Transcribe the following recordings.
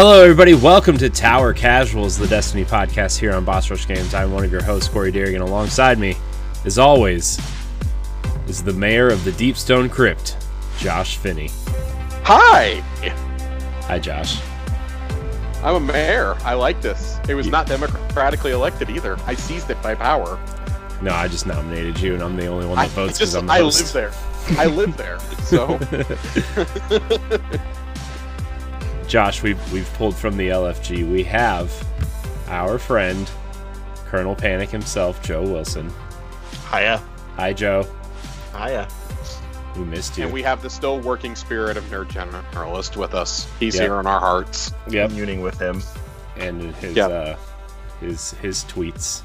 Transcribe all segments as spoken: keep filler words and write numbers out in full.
Hello everybody, welcome to Tower Casuals, the Destiny podcast here on Boss Rush Games. I'm one of your hosts, Corey Derrick, and alongside me, as always, is the mayor of the Deep Stone Crypt, Josh Finney. Hi! Hi, Josh. I'm a mayor. I like this. It was yeah. not democratically elected either. I seized it by power. No, I just nominated you, and I'm the only one that votes because I'm the I host. live there. I live there, so... Josh, we've, we've pulled from the L F G. We have our friend, Colonel Panic himself, Joe Wilson. Hiya. Hi, Joe. Hiya. We missed you. And we have the still working spirit of Nerd Generalist with us. He's yep. here in our hearts. Yep. Communing with him. And his yep. uh, his his tweets.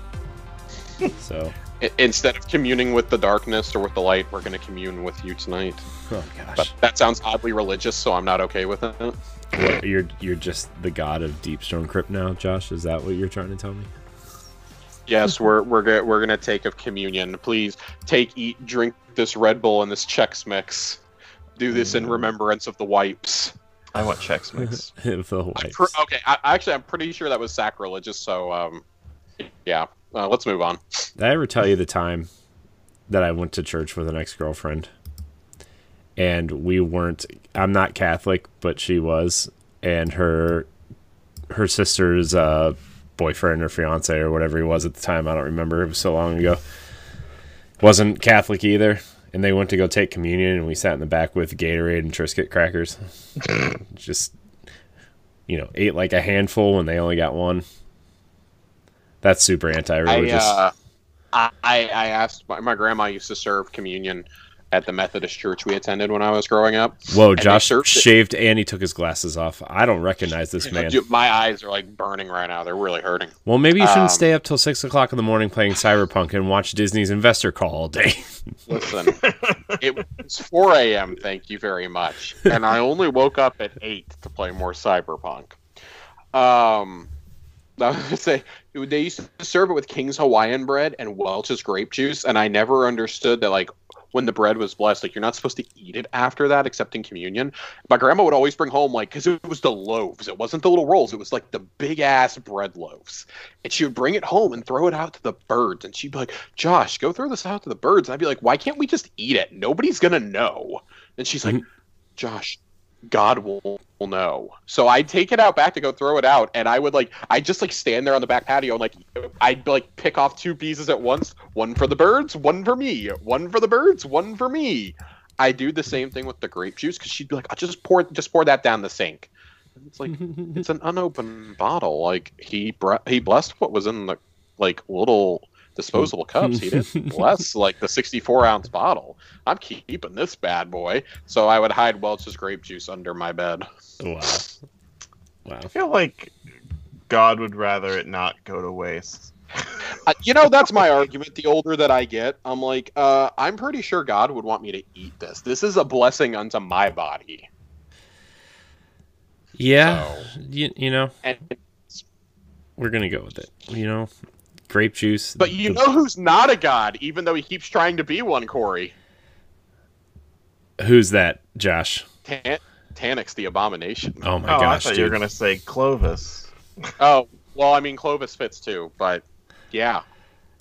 So instead of communing with the darkness or with the light, we're going to commune with you tonight. Oh, gosh. But that sounds oddly religious, so I'm not okay with it. What, you're you're just the god of Deep Stone Crypt now, Josh? Is that what you're trying to tell me? Yes, we're we're go we're gonna take of communion. Please take, eat, drink this Red Bull and this Chex Mix. Do this in remembrance of the wipes. I want Chex Mix. The wipes. Okay, I, actually, I'm pretty sure that was sacrilegious. So, um, yeah, uh, let's move on. Did I ever tell you the time that I went to church with an ex-girlfriend? And we weren't, I'm not Catholic, but she was, and her her sister's uh, boyfriend or fiance or whatever he was at the time, I don't remember, it was so long ago, wasn't Catholic either, and they went to go take communion, and we sat in the back with Gatorade and Triscuit crackers. Just, you know, ate like a handful when they only got one. That's super anti-religious. I, uh, I, I asked, my, my grandma used to serve communion at the Methodist church we attended when I was growing up. Whoa, Josh shaved it. And he took his glasses off. I don't recognize this man. Dude, my eyes are like burning right now. They're really hurting. Well, maybe you shouldn't um, stay up till six o'clock in the morning playing Cyberpunk and watch Disney's investor call all day. Listen, it was four A M Thank you very much. And I only woke up at eight to play more Cyberpunk. Um, I was going to say, they used to serve it with King's Hawaiian bread and Welch's grape juice. And I never understood that, like, when the bread was blessed, like, you're not supposed to eat it after that, except in communion. My grandma would always bring home, like, because it was the loaves. It wasn't the little rolls. It was, like, the big-ass bread loaves. And she would bring it home and throw it out to the birds. And she'd be like, Josh, go throw this out to the birds. And I'd be like, why can't we just eat it? Nobody's going to know. And she's like, Josh, God will, will know. So I'd take it out back to go throw it out. And I would, like, I'd just, like, stand there on the back patio and, like, I'd, like, pick off two pieces at once. One for the birds, one for me. One for the birds, one for me. I do the same thing with the grape juice because she'd be like, I'll just pour, just pour that down the sink. And it's like, it's an unopened bottle. Like, he, bre he blessed what was in the, like, little disposable cups. He didn't bless, like, the sixty-four ounce bottle. I'm keeping this bad boy. So I would hide Welch's grape juice under my bed. Wow. Wow. I feel like God would rather it not go to waste. Uh, you know, that's my argument. The older that I get, I'm like, uh, I'm pretty sure God would want me to eat this. This is a blessing unto my body. Yeah. So, you, you know, and we're going to go with it, you know. Grape juice. But you know who's not a god, even though he keeps trying to be one, Corey? Who's that, Josh? Tan Taniks, the abomination. Oh, my oh, gosh, I thought dude. you were going to say Clovis. Oh, well, I mean, Clovis fits, too, but yeah.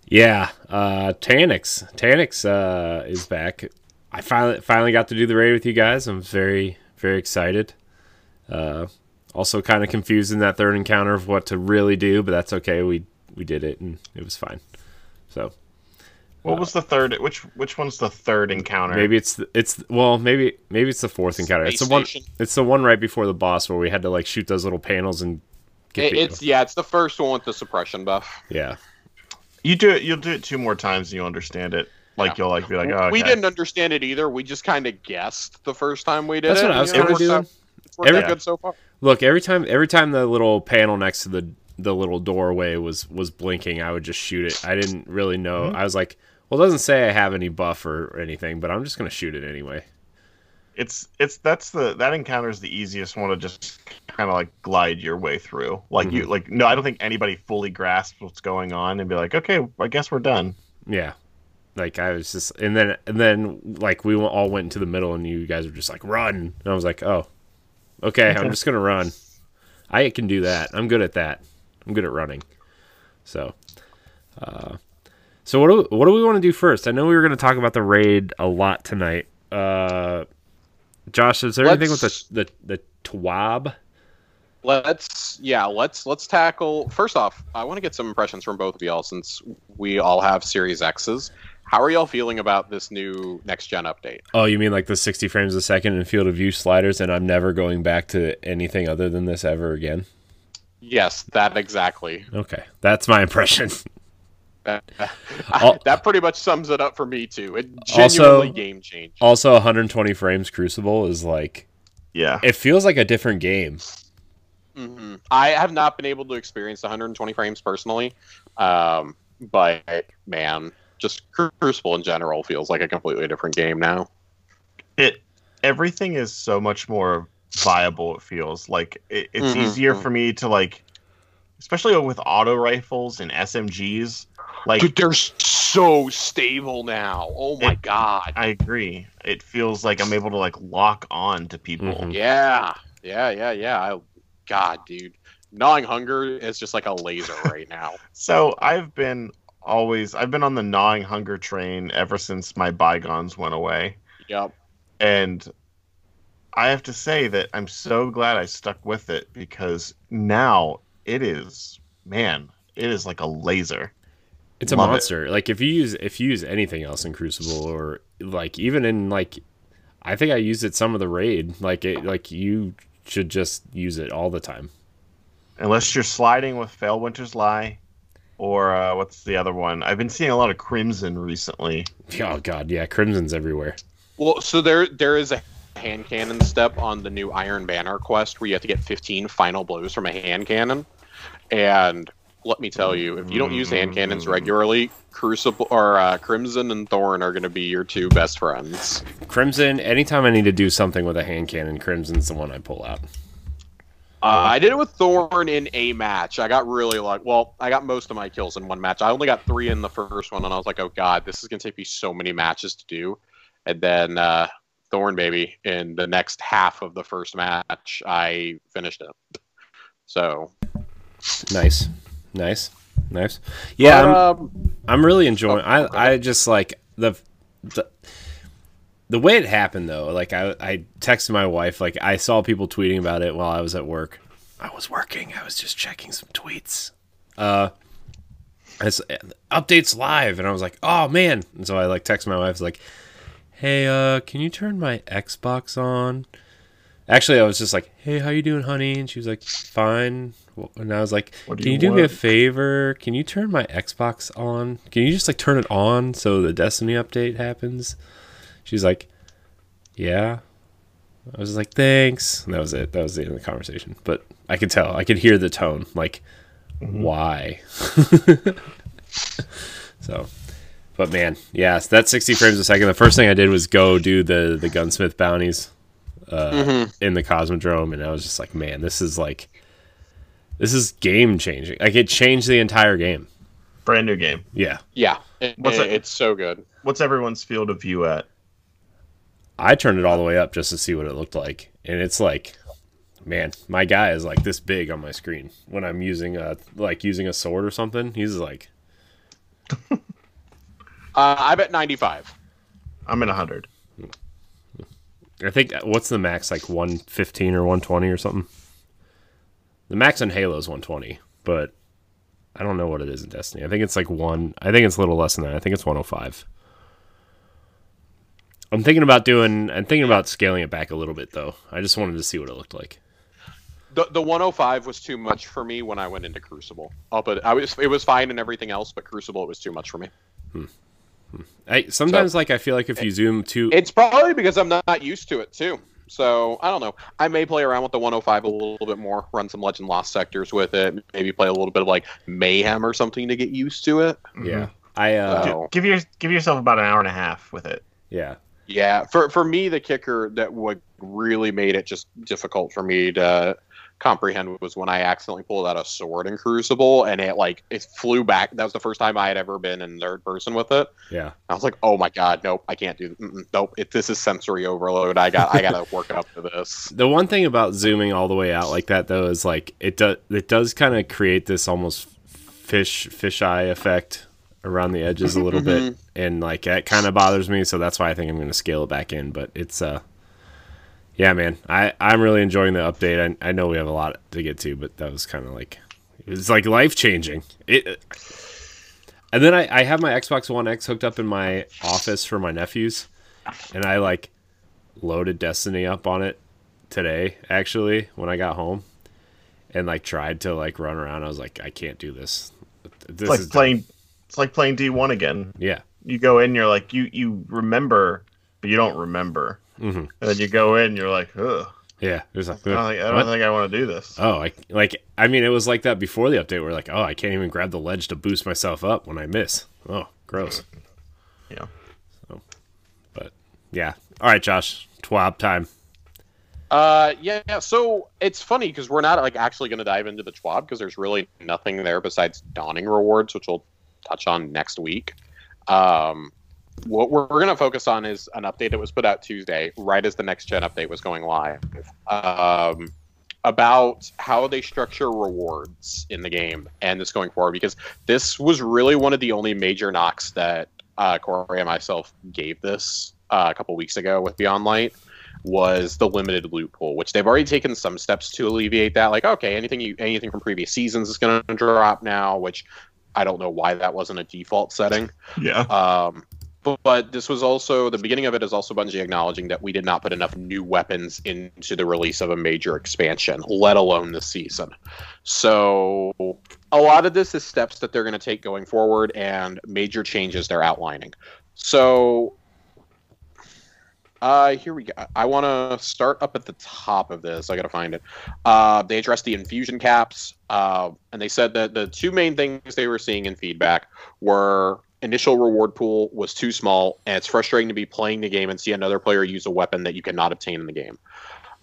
Yeah, uh, Taniks. Taniks uh, is back. I finally, finally got to do the raid with you guys. I'm very, very excited. Uh, also kind of confused in that third encounter of what to really do, but that's okay. We We did it, and it was fine. So, what uh, was the third? Which which one's the third encounter? Maybe it's the, it's well, maybe maybe it's the fourth Space encounter. It's the one. Station. It's the one right before the boss where we had to like shoot those little panels and. Get it, it's yeah, it's the first one with the suppression buff. Yeah, you do it. You'll do it two more times, and you'll understand it. Like yeah. you'll like be like, oh, okay. We didn't understand it either. We just kind of guessed the first time we did That's it. That's what I was going to do. So, it's worked every, out good so far. Look, every time every time the little panel next to the. the little doorway was was blinking, I would just shoot it. I didn't really know. Mm-hmm. I was like, well, it doesn't say I have any buff or anything, but I'm just gonna shoot it anyway. It's it's that's the that encounter is the easiest one to just kind of like glide your way through. Like mm-hmm. you like no, I don't think anybody fully grasps what's going on and be like, okay, I guess we're done. Yeah, like I was just and then and then like we all went into the middle and you guys were just like run, and I was like, oh, okay, I'm just gonna run. I can do that. I'm good at that. I'm good at running. So, uh, so what do what do we want to do first? I know we were going to talk about the raid a lot tonight. Uh, Josh, is there let's, anything with the the, the TWAB? Let's yeah, let's let's tackle. First off, I want to get some impressions from both of y'all since we all have Series X's. How are y'all feeling about this new next-gen update? Oh, you mean like the sixty frames a second and field of view sliders, and I'm never going back to anything other than this ever again? Yes, that exactly. Okay, that's my impression. that, I, that pretty much sums it up for me, too. It genuinely also, game changed. Also, one hundred twenty frames Crucible is like... Yeah. It feels like a different game. Mm-hmm. I have not been able to experience one hundred twenty frames personally, um, but, man... Just Crucible in general feels like a completely different game now. It everything is so much more viable. It feels like it, it's mm-hmm. easier for me to like, especially with auto rifles and S M Gs. Like, dude, they're so stable now. Oh my it, god! I agree. It feels like I'm able to like lock on to people. Mm-hmm. Yeah, yeah, yeah, yeah. I, god, dude, Gnawing Hunger is just like a laser right now. So I've been. Always, I've been on the Gnawing Hunger train ever since my Bygones went away. Yep. And I have to say that I'm so glad I stuck with it because now it is, man, it is like a laser. It's a Love monster. It. Like if you use if you use anything else in Crucible or like even in like, I think I used it some of the raid. Like it, like you should just use it all the time, unless you're sliding with Failwinter's Lie. Or uh, what's the other one? I've been seeing a lot of Crimson recently. Oh, God, yeah. Crimson's everywhere. Well, so there, there is a hand cannon step on the new Iron Banner quest where you have to get fifteen final blows from a hand cannon. And let me tell you, if you don't use hand cannons regularly, Crucible or uh, Crimson and Thorn are going to be your two best friends. Crimson, anytime I need to do something with a hand cannon, Crimson's the one I pull out. Uh, I did it with Thorn in a match. I got really like, well, I got most of my kills in one match. I only got three in the first one, and I was like, oh, God, this is going to take me so many matches to do. And then uh, Thorn, baby, in the next half of the first match, I finished it. So. Nice. Nice. Nice. Yeah, but, I'm, um, I'm really enjoying oh, okay. I I just like the... the The way it happened, though, like I, I texted my wife, like I saw people tweeting about it while I was at work. I was working. I was just checking some tweets. Uh, it's, updates live. And I was like, oh, man. And so I like texted my wife like, hey, uh, can you turn my Xbox on? Actually, I was just like, hey, how you doing, honey? And she was like, fine. And I was like, can you do me a favor? Can you turn my Xbox on? Can you just like turn it on so the Destiny update happens? She's like, yeah. I was like, thanks. And that was it. That was the end of the conversation. But I could tell. I could hear the tone. Like, mm-hmm. why? So, but man, yeah, so that's sixty frames a second. The first thing I did was go do the, the gunsmith bounties uh, mm-hmm. in the Cosmodrome. And I was just like, man, this is like, this is game changing. Like, it changed the entire game. Brand new game. Yeah. Yeah. It, What's it, it's so good. What's everyone's field of view at? I turned it all the way up just to see what it looked like. And it's like, man, my guy is like this big on my screen when I'm using a, like using a sword or something. He's like, uh, I'm at ninety-five. I'm at a hundred. I think what's the max? Like one fifteen or one twenty or something. The max in Halo is one twenty, but I don't know what it is in Destiny. I think it's like one. I think it's a little less than that. I think it's one oh five. I'm thinking about doing. I'm thinking about scaling it back a little bit, though. I just wanted to see what it looked like. The the one oh five was too much for me when I went into Crucible. I'll put it, I was it was fine and everything else, but Crucible it was too much for me. Hmm. Hmm. I sometimes so, like I feel like if you it, zoom too, it's probably because I'm not used to it too. So I don't know. I may play around with the one oh five a little bit more, run some Legend Lost sectors with it, maybe play a little bit of like Mayhem or something to get used to it. Yeah, I uh, so, give your give yourself about an hour and a half with it. Yeah. Yeah, for for me, the kicker that what really made it just difficult for me to comprehend was when I accidentally pulled out a sword in Crucible, and it like it flew back. That was the first time I had ever been in third person with it. Yeah, I was like, oh my god, nope, I can't do mm-mm, nope. It, this is sensory overload. I got I gotta work up to this. The one thing about zooming all the way out like that though is like it does it does kind of create this almost fish fisheye effect around the edges a little mm-hmm. bit, and like that kind of bothers me. So that's why I think I'm going to scale it back in. But it's uh yeah, man, I I'm really enjoying the update. I I know we have a lot to get to, but that was kind of like it's like life changing. It and then I I have my Xbox One X hooked up in my office for my nephews, and I like loaded Destiny up on it today actually when I got home, and like tried to like run around. I was like, I can't do this. This it's like is playing. Dumb. It's like playing D one again. Yeah. You go in, you're like, you, you remember, but you don't remember. Mm-hmm. And then you go in, you're like, ugh. Yeah. There's like, ugh, I don't, think, I, don't think I want to do this. Oh, I, like, I mean, it was like that before the update. We're like, oh, I can't even grab the ledge to boost myself up when I miss. Oh, gross. Yeah. So, but, yeah. All right, Josh. T W A B time. Uh, yeah, yeah, so it's funny because we're not like actually going to dive into the T W A B because there's really nothing there besides Dawning rewards, which will touch on next week. Um, what we're, we're going to focus on is an update that was put out Tuesday, right as the next gen update was going live, um, about how they structure rewards in the game and this going forward, because this was really one of the only major knocks that uh, Corey and myself gave this uh, a couple weeks ago with Beyond Light, was the limited loot pool, which they've already taken some steps to alleviate that. Like, okay, anything you anything from previous seasons is going to drop now, which I don't know why that wasn't a default setting. Yeah. Um, but, but this was also, the beginning of it is also Bungie acknowledging that we did not put enough new weapons into the release of a major expansion, let alone the season. So a lot of this is steps that they're going to take going forward and major changes they're outlining. So uh, here we go. I want to start up at the top of this. I got to find it. Uh, they addressed the infusion caps. Uh, and they said that the two main things they were seeing in feedback were initial reward pool was too small, and it's frustrating to be playing the game and see another player use a weapon that you cannot obtain in the game.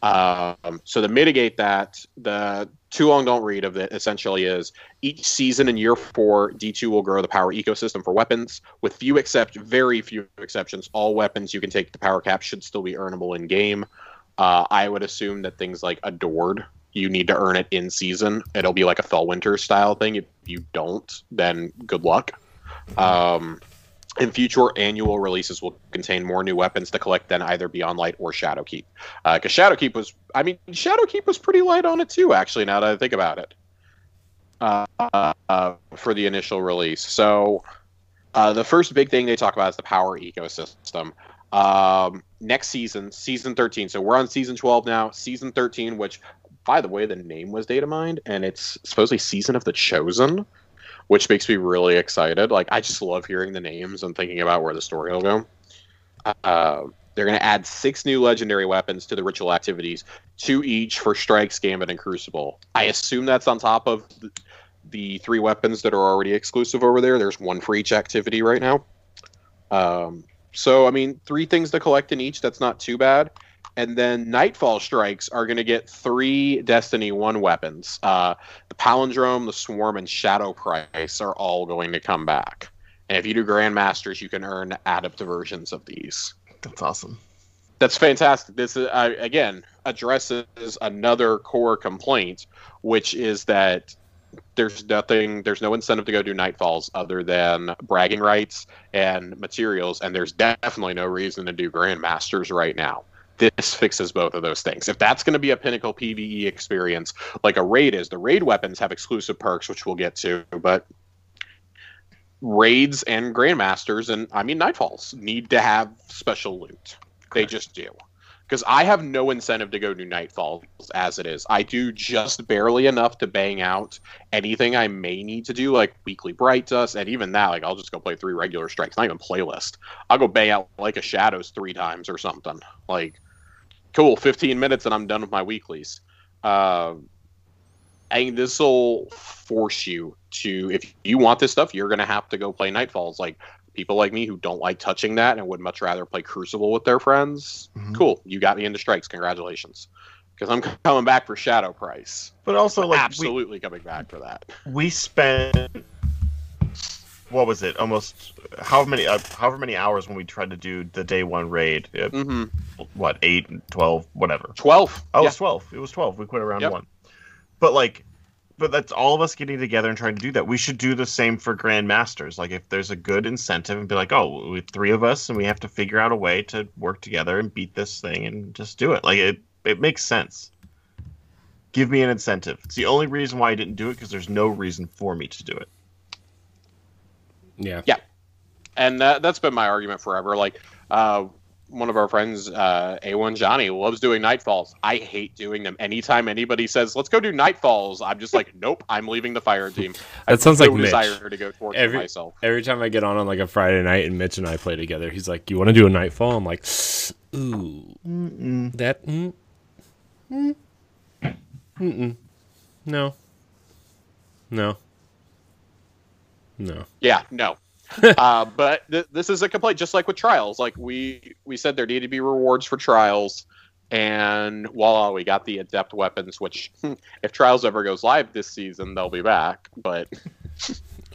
Um, so to mitigate that, the too long don't read of it essentially is each season in year four, D two will grow the power ecosystem for weapons. With few except very few exceptions, all weapons you can take the power cap should still be earnable in game. Uh, I would assume that things like Adored, you need to earn it in season. It'll be like a Fellwinter style thing. If you don't, then good luck. Um, in future, annual releases will contain more new weapons to collect than either Beyond Light or Shadowkeep. Because uh, Shadowkeep was, I mean, Shadowkeep was pretty light on it too, actually, now that I think about it, uh, uh, for the initial release. So uh, the first big thing they talk about is the power ecosystem. Um, next season, Season thirteen. So we're on Season twelve now. Season thirteen, which, by the way, the name was data mined, and it's supposedly Season of the Chosen, which makes me really excited. Like, I just love hearing the names and thinking about where the story will go. Uh, they're going to add six new legendary weapons to the ritual activities, two each for Strikes, Gambit, and Crucible. I assume that's on top of the, the three weapons that are already exclusive over there. There's one for each activity right now. Um, so, I mean, three things to collect in each. That's not too bad. And then Nightfall Strikes are going to get three Destiny one weapons. Uh, the Palindrome, the Swarm, and Shadow Price are all going to come back. And if you do Grandmasters, you can earn adept versions of these. That's awesome. That's fantastic. This, uh, again, addresses another core complaint, which is that there's nothing, there's no incentive to go do Nightfalls other than bragging rights and materials, and there's definitely no reason to do Grandmasters right now. This fixes both of those things. If that's going to be a pinnacle PvE experience, like a raid is, the raid weapons have exclusive perks, which we'll get to, but raids and Grandmasters and, I mean, Nightfalls need to have special loot. They just do. Because I have no incentive to go do Nightfalls as it is. I do just barely enough to bang out anything I may need to do, like Weekly Bright Dust, and even that, like, I'll just go play three regular strikes, not even playlist. I'll go bang out, like, a Shadows three times or something. Like, cool, fifteen minutes and I'm done with my weeklies. Uh, and this will force you to, if you want this stuff, you're going to have to go play Nightfalls. Like, people like me who don't like touching that and would much rather play Crucible with their friends, mm-hmm. Cool, you got me into Strikes, congratulations. because I'm coming back for Shadow Price. But also, like, absolutely we, coming back for that. We spent, what was it? Almost however many, uh, however many hours when we tried to do the day one raid. It, mm-hmm. What, eight, twelve, whatever. Twelve. Oh, yeah. It was twelve. It was twelve. We quit around yep. one. But like, but that's all of us getting together and trying to do that. We should do the same for Grandmasters. Like, if there's a good incentive, and be like, oh, we three of us, and we have to figure out a way to work together and beat this thing and just do it. Like, it, it makes sense. Give me an incentive. It's the only reason why I didn't do it, because there's no reason for me to do it. Yeah. Yeah. And that, that's been my argument forever. Like, uh, one of our friends, uh, A one Johnny, loves doing Nightfalls. I hate doing them. Anytime anybody says, let's go do Nightfalls, I'm just like, nope, I'm leaving the fire team. I that sounds no like Mitch. Desire to go towards every, myself. Every time I get on on like a Friday night and Mitch and I play together, he's like, you want to do a Nightfall? I'm like, ooh, mm-mm. that, mm, mm, mm-mm. no, no, no. Yeah, no. uh, but th this is a complaint, just like with trials. Like, we we said there needed to be rewards for trials, and voila, we got the adept weapons, which if trials ever goes live this season, they'll be back. But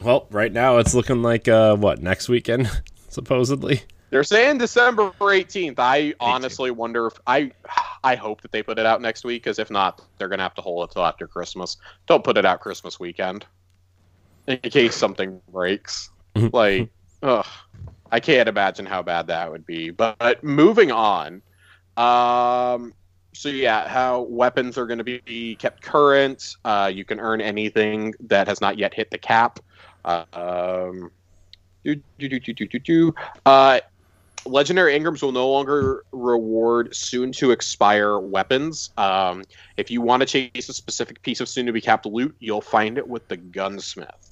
well, right now it's looking like uh what, next weekend supposedly they're saying December eighteenth. I honestly eighteenth. wonder if I I hope that they put it out next week, because if not, they're gonna have to hold it till after Christmas. Don't put it out Christmas weekend in case something breaks. Like, ugh, I can't imagine how bad that would be. But, but moving on, um, so yeah, how weapons are going to be kept current. Uh, you can earn anything that has not yet hit the cap. Uh, um, do, do, do, do, do, do, do. Uh, Legendary Ingrams will no longer reward soon-to-expire weapons. Um, if you want to chase a specific piece of soon-to-be-capped loot, you'll find it with the Gunsmith.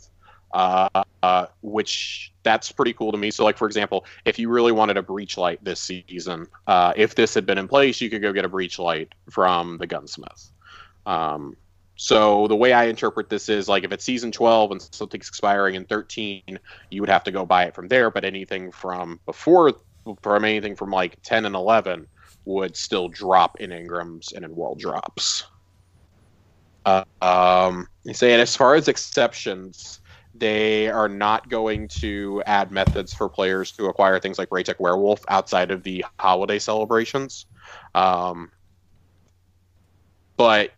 Uh, uh, which that's pretty cool to me. So, like, for example, if you really wanted a Breachlight this season, uh, if this had been in place, you could go get a Breachlight from the Gunsmith. Um, so the way I interpret this is, like, if it's season twelve and something's expiring in thirteen, you would have to go buy it from there. But anything from before, from anything from like ten and eleven, would still drop in Ingrams and in world drops. Uh, um, you say, and as far as exceptions, they are not going to add methods for players to acquire things like Raytech Werewolf outside of the holiday celebrations. Um, but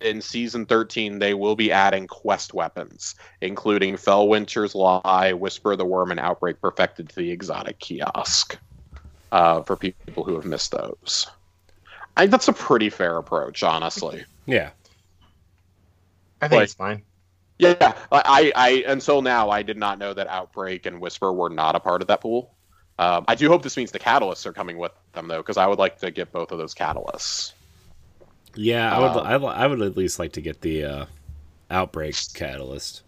in Season thirteen, they will be adding quest weapons, including Fellwinter's Lie, Whisper of the Worm, and Outbreak Perfected to the Exotic Kiosk, uh, for people who have missed those. I think that's a pretty fair approach, honestly. Yeah. I think, like, it's fine. Yeah, I, I until now, I did not know that Outbreak and Whisper were not a part of that pool. Um, I do hope this means the catalysts are coming with them, though, because I would like to get both of those catalysts. Yeah, I would. Um, I, I would at least like to get the uh, Outbreak catalyst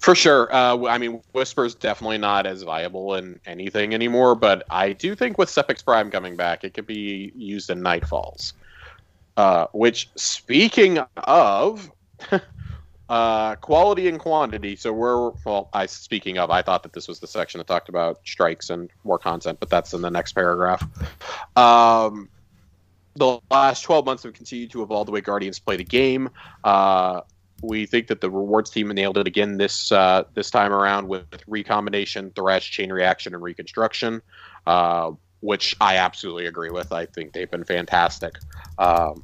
for sure. Uh, I mean, Whisper is definitely not as viable in anything anymore, but I do think with Sepix Prime coming back, it could be used in Nightfalls. Uh, which, speaking of. Uh, quality and quantity. So we're well. I speaking of, I thought that this was the section that talked about strikes and more content, but that's in the next paragraph. Um, the last twelve months have continued to evolve the way Guardians play the game. Uh, we think that the rewards team nailed it again this uh, this time around with recombination, Thresh, Chain Reaction, and Reconstruction, uh, which I absolutely agree with. I think they've been fantastic, um,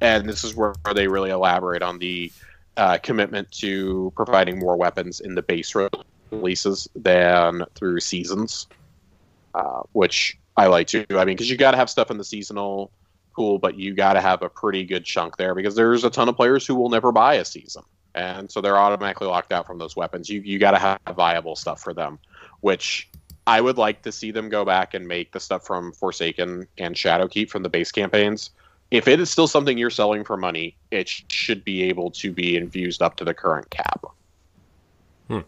and this is where they really elaborate on the. Uh, commitment to providing more weapons in the base releases than through seasons, uh, which I like too. I mean, because you got to have stuff in the seasonal pool, but you got to have a pretty good chunk there because there's a ton of players who will never buy a season, and so they're automatically locked out from those weapons. You you got to have viable stuff for them, which I would like to see them go back and make the stuff from Forsaken and Shadowkeep from the base campaigns. If it is still something you're selling for money, it sh should be able to be infused up to the current cap. Hmm.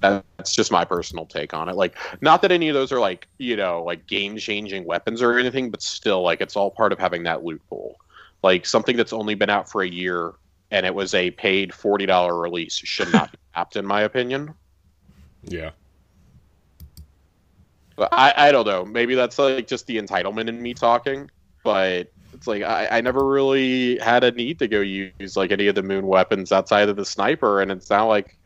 That, that's just my personal take on it. Like, not that any of those are like, you know, like game-changing weapons or anything, but still, like, it's all part of having that loot pool. Like, something that's only been out for a year and it was a paid forty dollar release should not be capped, in my opinion. Yeah. But I, I don't know. Maybe that's like just the entitlement in me talking, but It's like I, I never really had a need to go use like any of the Moon weapons outside of the sniper, and it's now like,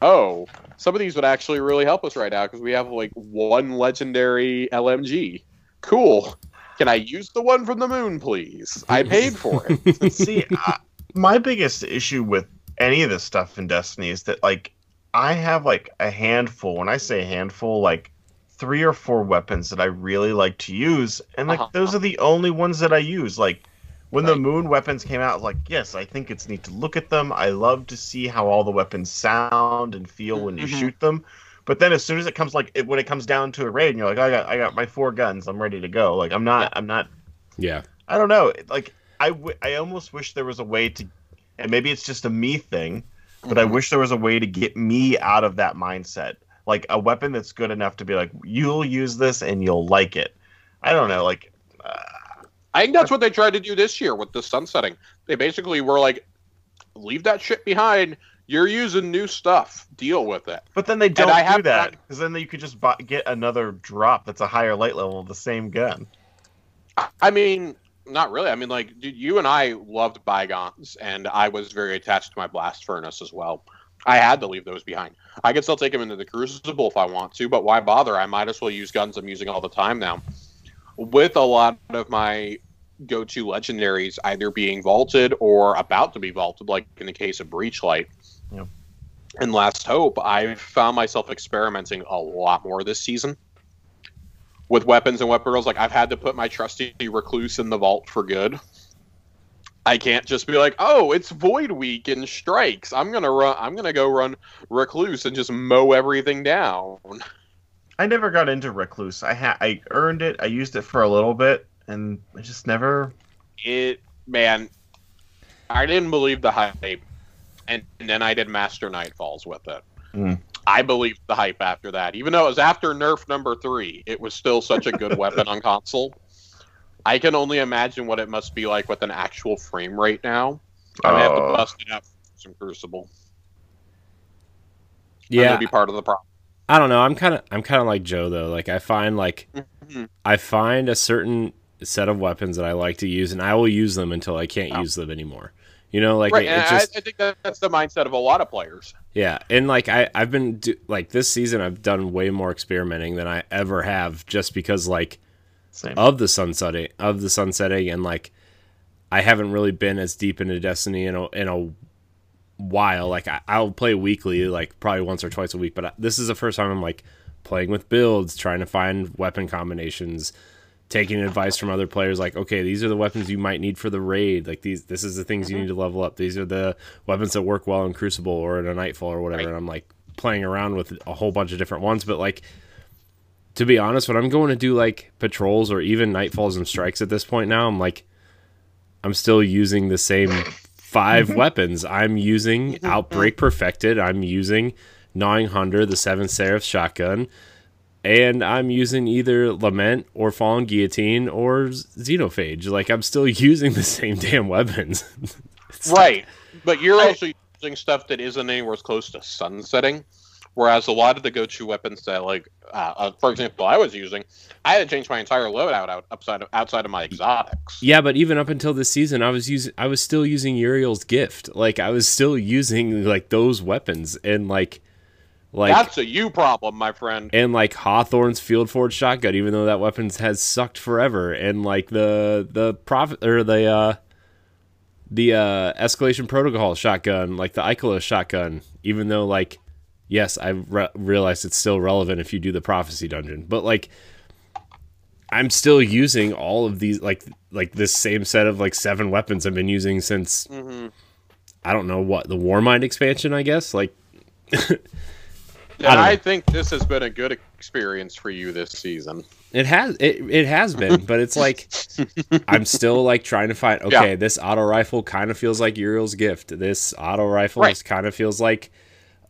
oh, some of these would actually really help us right now because we have like one legendary L M G. Cool. Can I use the one from the Moon, please? I paid for it. See, I, my biggest issue with any of this stuff in Destiny is that like I have like a handful. When I say handful, like three or four weapons that I really like to use, and like uh-huh. those are the only ones that I use. Like when right. the Moon weapons came out, like yes, I think it's neat to look at them. I love to see how all the weapons sound and feel when you mm-hmm. shoot them. But then as soon as it comes, like it, when it comes down to a raid, and you're like, I got, I got my four guns, I'm ready to go. Like I'm not, yeah. I'm not. Yeah. I don't know. Like I, w- I almost wish there was a way to, and maybe it's just a me thing, but mm-hmm. I wish there was a way to get me out of that mindset. Like a weapon that's good enough to be like, you'll use this and you'll like it. I don't know. Like, uh, I think that's what they tried to do this year with the sunsetting. They basically were like, leave that shit behind. You're using new stuff. Deal with it. But then they don't I do have that, because then you could just buy, get another drop that's a higher light level of the same gun. I mean, not really. I mean, like, dude, you and I loved Bygones, and I was very attached to my blast furnace as well. I had to leave those behind. I could still take them into the Crucible if I want to, but why bother? I might as well use guns I'm using all the time now. With a lot of my go-to legendaries either being vaulted or about to be vaulted, like in the case of Breachlight, yep. and Last Hope, I've found myself experimenting a lot more this season with weapons and weapon rolls. Like, I've had to put my trusty Recluse in the vault for good. I can't just be like, oh, it's Void Week and Strikes. I'm gonna run. I'm gonna go run Recluse and just mow everything down. I never got into Recluse. I ha- I earned it. I used it for a little bit, and I just never. It man, I didn't believe the hype, and, and then I did Master Nightfalls with it. Mm. I believed the hype after that, even though it was after nerf number three. It was still such a good weapon on console. I can only imagine what it must be like with an actual frame rate now. I'm going to have to bust it up for some Crucible. Yeah. I'm going to be part of the problem. I don't know. I'm kind of I'm kind of like Joe, though. Like, I find, like, mm-hmm. I find a certain set of weapons that I like to use, and I will use them until I can't oh. use them anymore. You know, like, right. it, it just... I, I think that's the mindset of a lot of players. Yeah, and, like, I, I've been, do, like, this season I've done way more experimenting than I ever have just because, like, Same. Of the sunsetting, of the sunsetting, and like, I haven't really been as deep into Destiny in a, in a while. Like, I, I'll play weekly, like probably once or twice a week. But I, this is the first time I'm like playing with builds, trying to find weapon combinations, taking advice from other players. Like, okay, these are the weapons you might need for the raid. Like these, this is the things mm-hmm. you need to level up. These are the weapons that work well in Crucible or in a Nightfall or whatever. Right. And I'm like playing around with a whole bunch of different ones, but like. To be honest, when I'm going to do, like, patrols or even Nightfalls and Strikes at this point now, I'm like, I'm still using the same five weapons. I'm using Outbreak Perfected. I'm using Gnawing Hunger, the Seven Seraph Shotgun. And I'm using either Lament or Fallen Guillotine or Xenophage. Like, I'm still using the same damn weapons. Right. Like, but you're I, actually using stuff that isn't anywhere as close to sunsetting. Whereas a lot of the go-to weapons that, like, uh, uh, for example, I was using, I had to change my entire loadout out outside of, outside of my exotics. Yeah, but even up until this season, I was using, I was still using Uriel's Gift. Like, I was still using like those weapons, and like, like that's a you problem, my friend. And like Hawthorne's Fieldforged Shotgun, even though that weapon has sucked forever, and like the the profit or the uh, the uh, Escalation Protocol Shotgun, like the Icola Shotgun, even though like. Yes, I re- realize it's still relevant if you do the Prophecy Dungeon, but like, I'm still using all of these, like, like this same set of like seven weapons I've been using since mm-hmm. I don't know what the Warmind expansion, I guess. Like, I, I think this has been a good experience for you this season. It has, it it has been, but it's like I'm still like trying to find. Okay, yeah. This auto rifle kind of feels like Uriel's Gift. This auto rifle right. kind of feels like.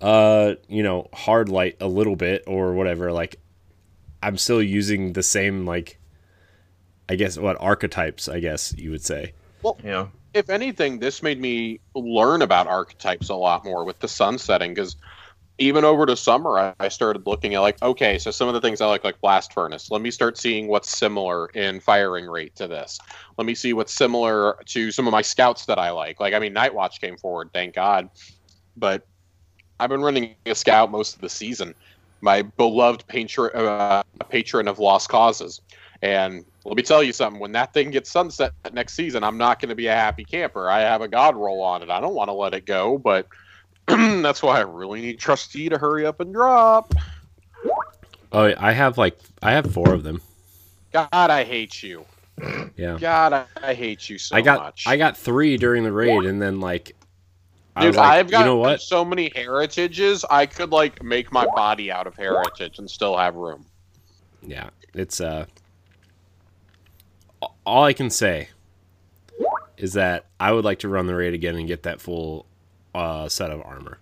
Uh, you know, hard light a little bit or whatever. Like, I'm still using the same, like, I guess what archetypes, I guess you would say. Well, yeah. If anything, this made me learn about archetypes a lot more with the sunsetting because even over the summer, I, I started looking at, like, okay, so some of the things I like, like Blast Furnace, let me start seeing what's similar in firing rate to this. Let me see what's similar to some of my scouts that I like. Like, I mean, Nightwatch came forward, thank God. But I've been running a scout most of the season. My beloved patron, uh, patron of Lost Causes. And let me tell you something, when that thing gets sunset next season, I'm not going to be a happy camper. I have a god roll on it. I don't want to let it go, but that's why I really need Trustee to hurry up and drop. Oh, I have like I have four of them. God, I hate you. Yeah. God, I, I hate you so I got, much. I got three during the raid, and then like, dude, I was like, I've got you know what? so many heritages. I could like make my body out of heritage and still have room. Yeah, it's uh. All I can say is that I would like to run the raid again and get that full uh, set of armor.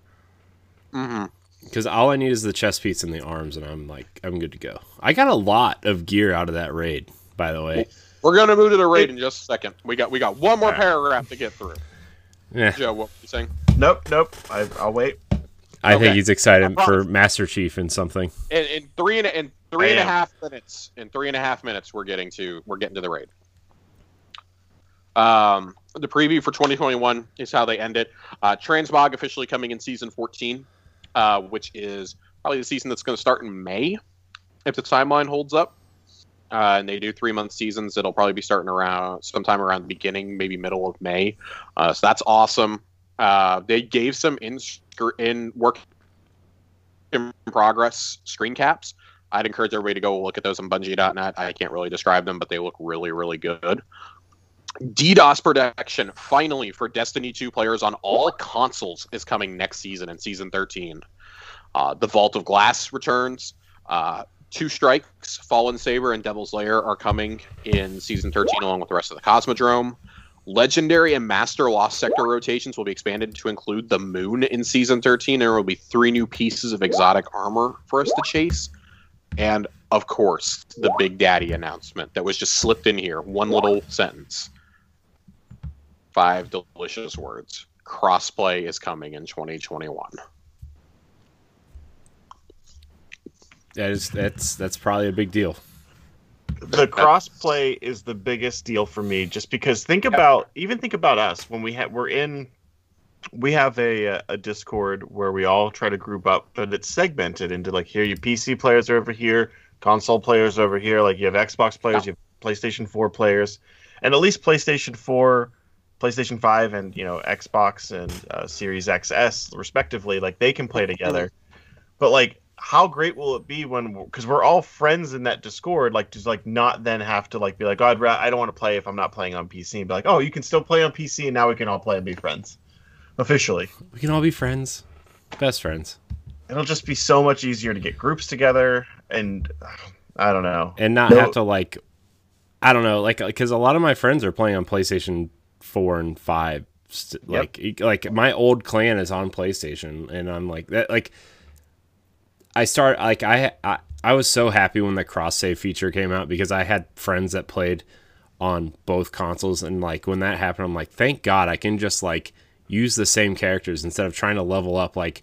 Because mm-hmm. all I need is the chest piece and the arms, and I'm like, I'm good to go. I got a lot of gear out of that raid, by the way. We're gonna move to the raid in just a second. We got we got one more right. paragraph to get through. Yeah. Joe, what were you saying? Nope, nope. I, I'll wait. I okay. think he's excited for Master Chief and something. In, in three and in three I and am. a half minutes, in three and a half minutes, we're getting to we're getting to the raid. Um, the preview for twenty twenty-one is how they end it. Uh, Transmog officially coming in season fourteen, uh, which is probably the season that's going to start in May, if the timeline holds up. Uh, and they do three month seasons. It'll probably be starting around sometime around the beginning, maybe middle of May. Uh, so that's awesome. Uh, they gave some in, in work in progress screen caps. I'd encourage everybody to go look at those on Bungie dot net. I can't really describe them, but they look really, really good. DDoS protection, finally, for Destiny two players on all consoles is coming next season in Season thirteen. Uh, the Vault of Glass returns. Uh, two Strikes, Fallen Saber, and Devil's Lair are coming in Season thirteen along with the rest of the Cosmodrome. Legendary and Master Lost Sector rotations will be expanded to include the Moon in Season thirteen. There will be three new pieces of exotic armor for us to chase. And, of course, the Big Daddy announcement that was just slipped in here. One little sentence. Five delicious words. Crossplay is coming in twenty twenty-one. That is, that's, that's probably a big deal. The crossplay is the biggest deal for me, just because think about even think about us when we have we're in we have a a Discord where we all try to group up, but it's segmented into like, here your P C players are over here, console players over here, like you have Xbox players, you have PlayStation four players, and at least PlayStation four, PlayStation five, and you know Xbox and uh, Series X S respectively, like they can play together, but like, how great will it be when, because we're all friends in that Discord, like just like not then have to like be like, oh, I'd ra- I don't want to play if I'm not playing on P C, and be like, oh, you can still play on P C, and now we can all play and be friends officially. We can all be friends, best friends. It'll just be so much easier to get groups together, and I don't know, and not no. have to like, I don't know, like because a lot of my friends are playing on PlayStation four and five, st- yep. like like my old clan is on PlayStation, and I'm like that like. I start like I, I I was so happy when the cross save feature came out, because I had friends that played on both consoles, and like when that happened, I'm like, thank God I can just like use the same characters instead of trying to level up like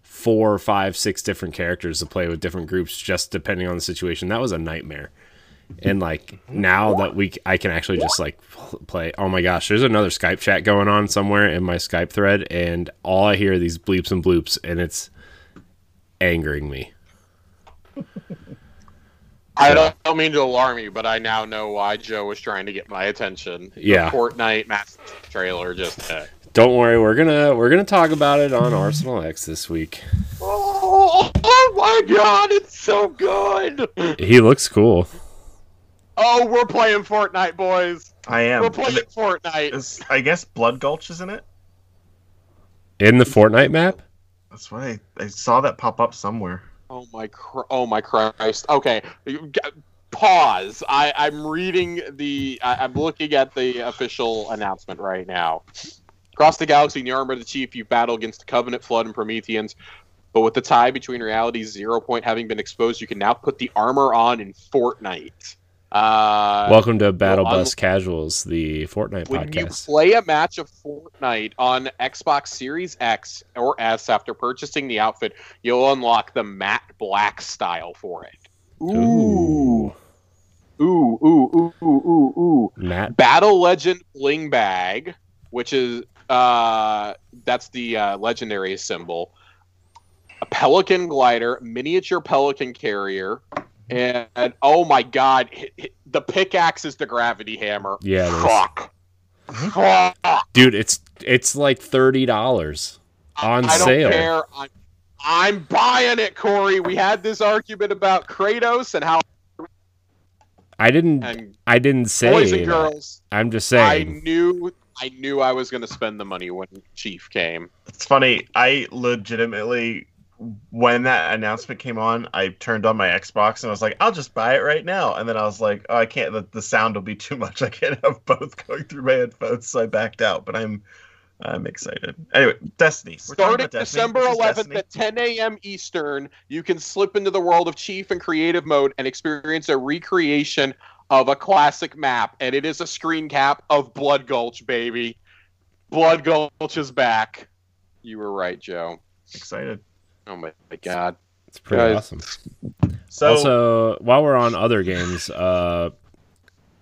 four, five, six different characters to play with different groups just depending on the situation. That was a nightmare, and like now that we I can actually just like play. Oh my gosh, there's another Skype chat going on somewhere in my Skype thread, and all I hear are these bleeps and bloops, and it's angering me. I don't, don't mean to alarm you, but I now know why Joe was trying to get my attention. Yeah, the Fortnite master trailer just. Uh, don't worry, we're gonna we're gonna talk about it on Arsenal X this week. Oh, oh my God, it's so good! He looks cool. Oh, we're playing Fortnite, boys. I am. We're playing it, Fortnite. Is, I guess Blood Gulch is in it. In the Fortnite map. That's what I, I saw that pop up somewhere. Oh my, oh my Christ! Okay, pause. I, I'm reading the. I, I'm looking at the official announcement right now. Across the galaxy, in the armor of the Chief, you battle against the Covenant, Flood, and Prometheans. But with the tie between realities, Zero Point having been exposed, you can now put the armor on in Fortnite. Uh, Welcome to Battle well, Bus Casuals, the Fortnite when podcast. When you play a match of Fortnite on Xbox Series X or S after purchasing the outfit, you'll unlock the matte black style for it. Ooh. Ooh, ooh, ooh, ooh, ooh, ooh. Matt. Battle Legend Bling Bag, which is, uh, that's the uh, legendary symbol. A Pelican Glider, miniature Pelican Carrier. And, and oh my god, hit, hit, the pickaxe is the gravity hammer. Yeah, it fuck. Is. Fuck, dude, it's it's like thirty dollars on I, I sale. I don't care. I'm, I'm buying it, Corey. We had this argument about Kratos and how I didn't. And I didn't say boys and girls. I'm just saying. I knew. I knew I was going to spend the money when Chief came. It's funny. I legitimately. When that announcement came on, I turned on my Xbox and I was like, I'll just buy it right now. And then I was like, oh, I can't, the, the sound will be too much. I can't have both going through my headphones. So I backed out, but I'm I'm excited. Anyway, Destiny. We're Starting December eleventh at ten a.m. Eastern, you can slip into the world of Chief and creative mode and experience a recreation of a classic map. And it is a screen cap of Blood Gulch, baby. Blood Gulch is back. You were right, Joe. Excited. Oh my god, it's pretty guys. Awesome. So, also, while we're on other games, uh,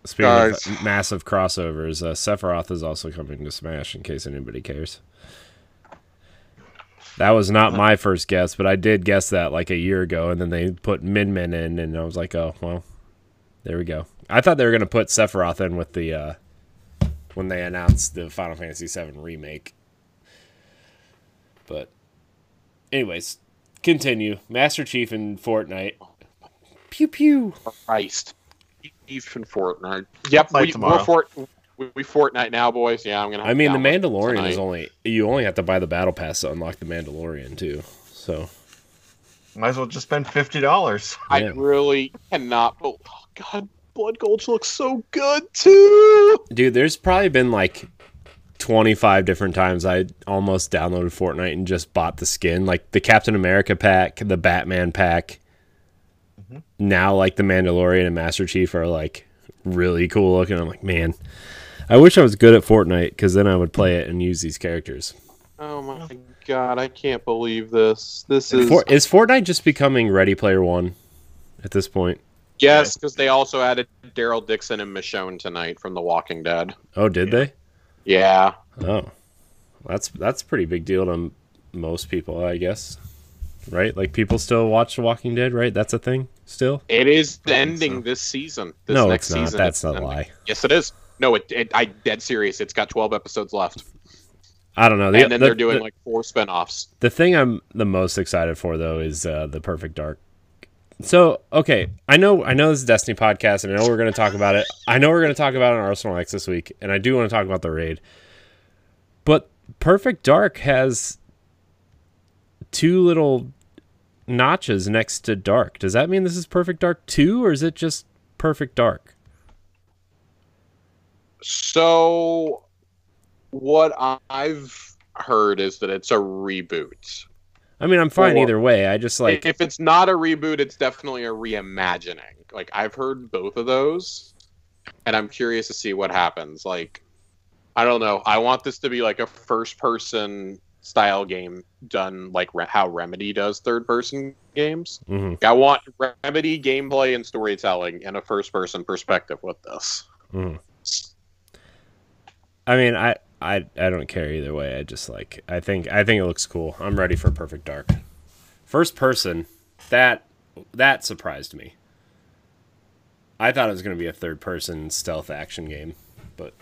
speaking guys. of massive crossovers, uh, Sephiroth is also coming to Smash. In case anybody cares, that was not my first guess, but I did guess that like a year ago, and then they put Min Min in, and I was like, oh well, there we go. I thought they were gonna put Sephiroth in with the uh, when they announced the Final Fantasy seven remake, but. Anyways, continue. Master Chief in Fortnite. Pew pew. Christ. Chief in Fortnite. Yep. Like we, we're fort, we, we Fortnite now, boys. Yeah, I'm gonna. I mean, the Mandalorian tonight. is only you only have to buy the battle pass to unlock the Mandalorian too. So might as well just spend fifty dollars. I yeah. really cannot. Oh god, Blood Gulch looks so good too. Dude, there's probably been like. twenty-five different times I almost downloaded Fortnite and just bought the skin, like the Captain America pack, the Batman pack. Mm-hmm. Now, like the Mandalorian and Master Chief are like really cool looking. I'm like, man, I wish I was good at Fortnite because then I would play it and use these characters. Oh my god, I can't believe this. This is For- is Fortnite just becoming Ready Player One at this point? Yes, because they also added Daryl Dixon and Michonne tonight from The Walking Dead. Oh, did yeah. they? Yeah. Oh, that's that's a pretty big deal to m- most people, I guess. Right? Like people still watch The Walking Dead, right? That's a thing still. It is ending so. this season. This no, next it's not. Season, that's not a lie. Yes, it is. No, it, it. I dead serious. It's got twelve episodes left. I don't know. The, and then the, they're doing the, like four spinoffs. The thing I'm the most excited for though is uh, The Perfect Dark. So okay, I know I know this is a Destiny podcast, and I know we're going to talk about it. I know we're going to talk about it on Arsenal X this week, and I do want to talk about the raid. But Perfect Dark has two little notches next to Dark. Does that mean this is Perfect Dark two, or is it just Perfect Dark? So what I've heard is that it's a reboot. I mean, I'm fine or, either way. I just like if it's not a reboot, it's definitely a reimagining. Like I've heard both of those, and I'm curious to see what happens. Like, I don't know. I want this to be like a first-person style game done like re- how Remedy does third-person games. Mm-hmm. Like, I want Remedy gameplay and storytelling and a first-person perspective with this. Mm. I mean, I. I I don't care either way. I just like I think I think it looks cool. I'm ready for Perfect Dark. First person, that that surprised me. I thought it was going to be a third person stealth action game, but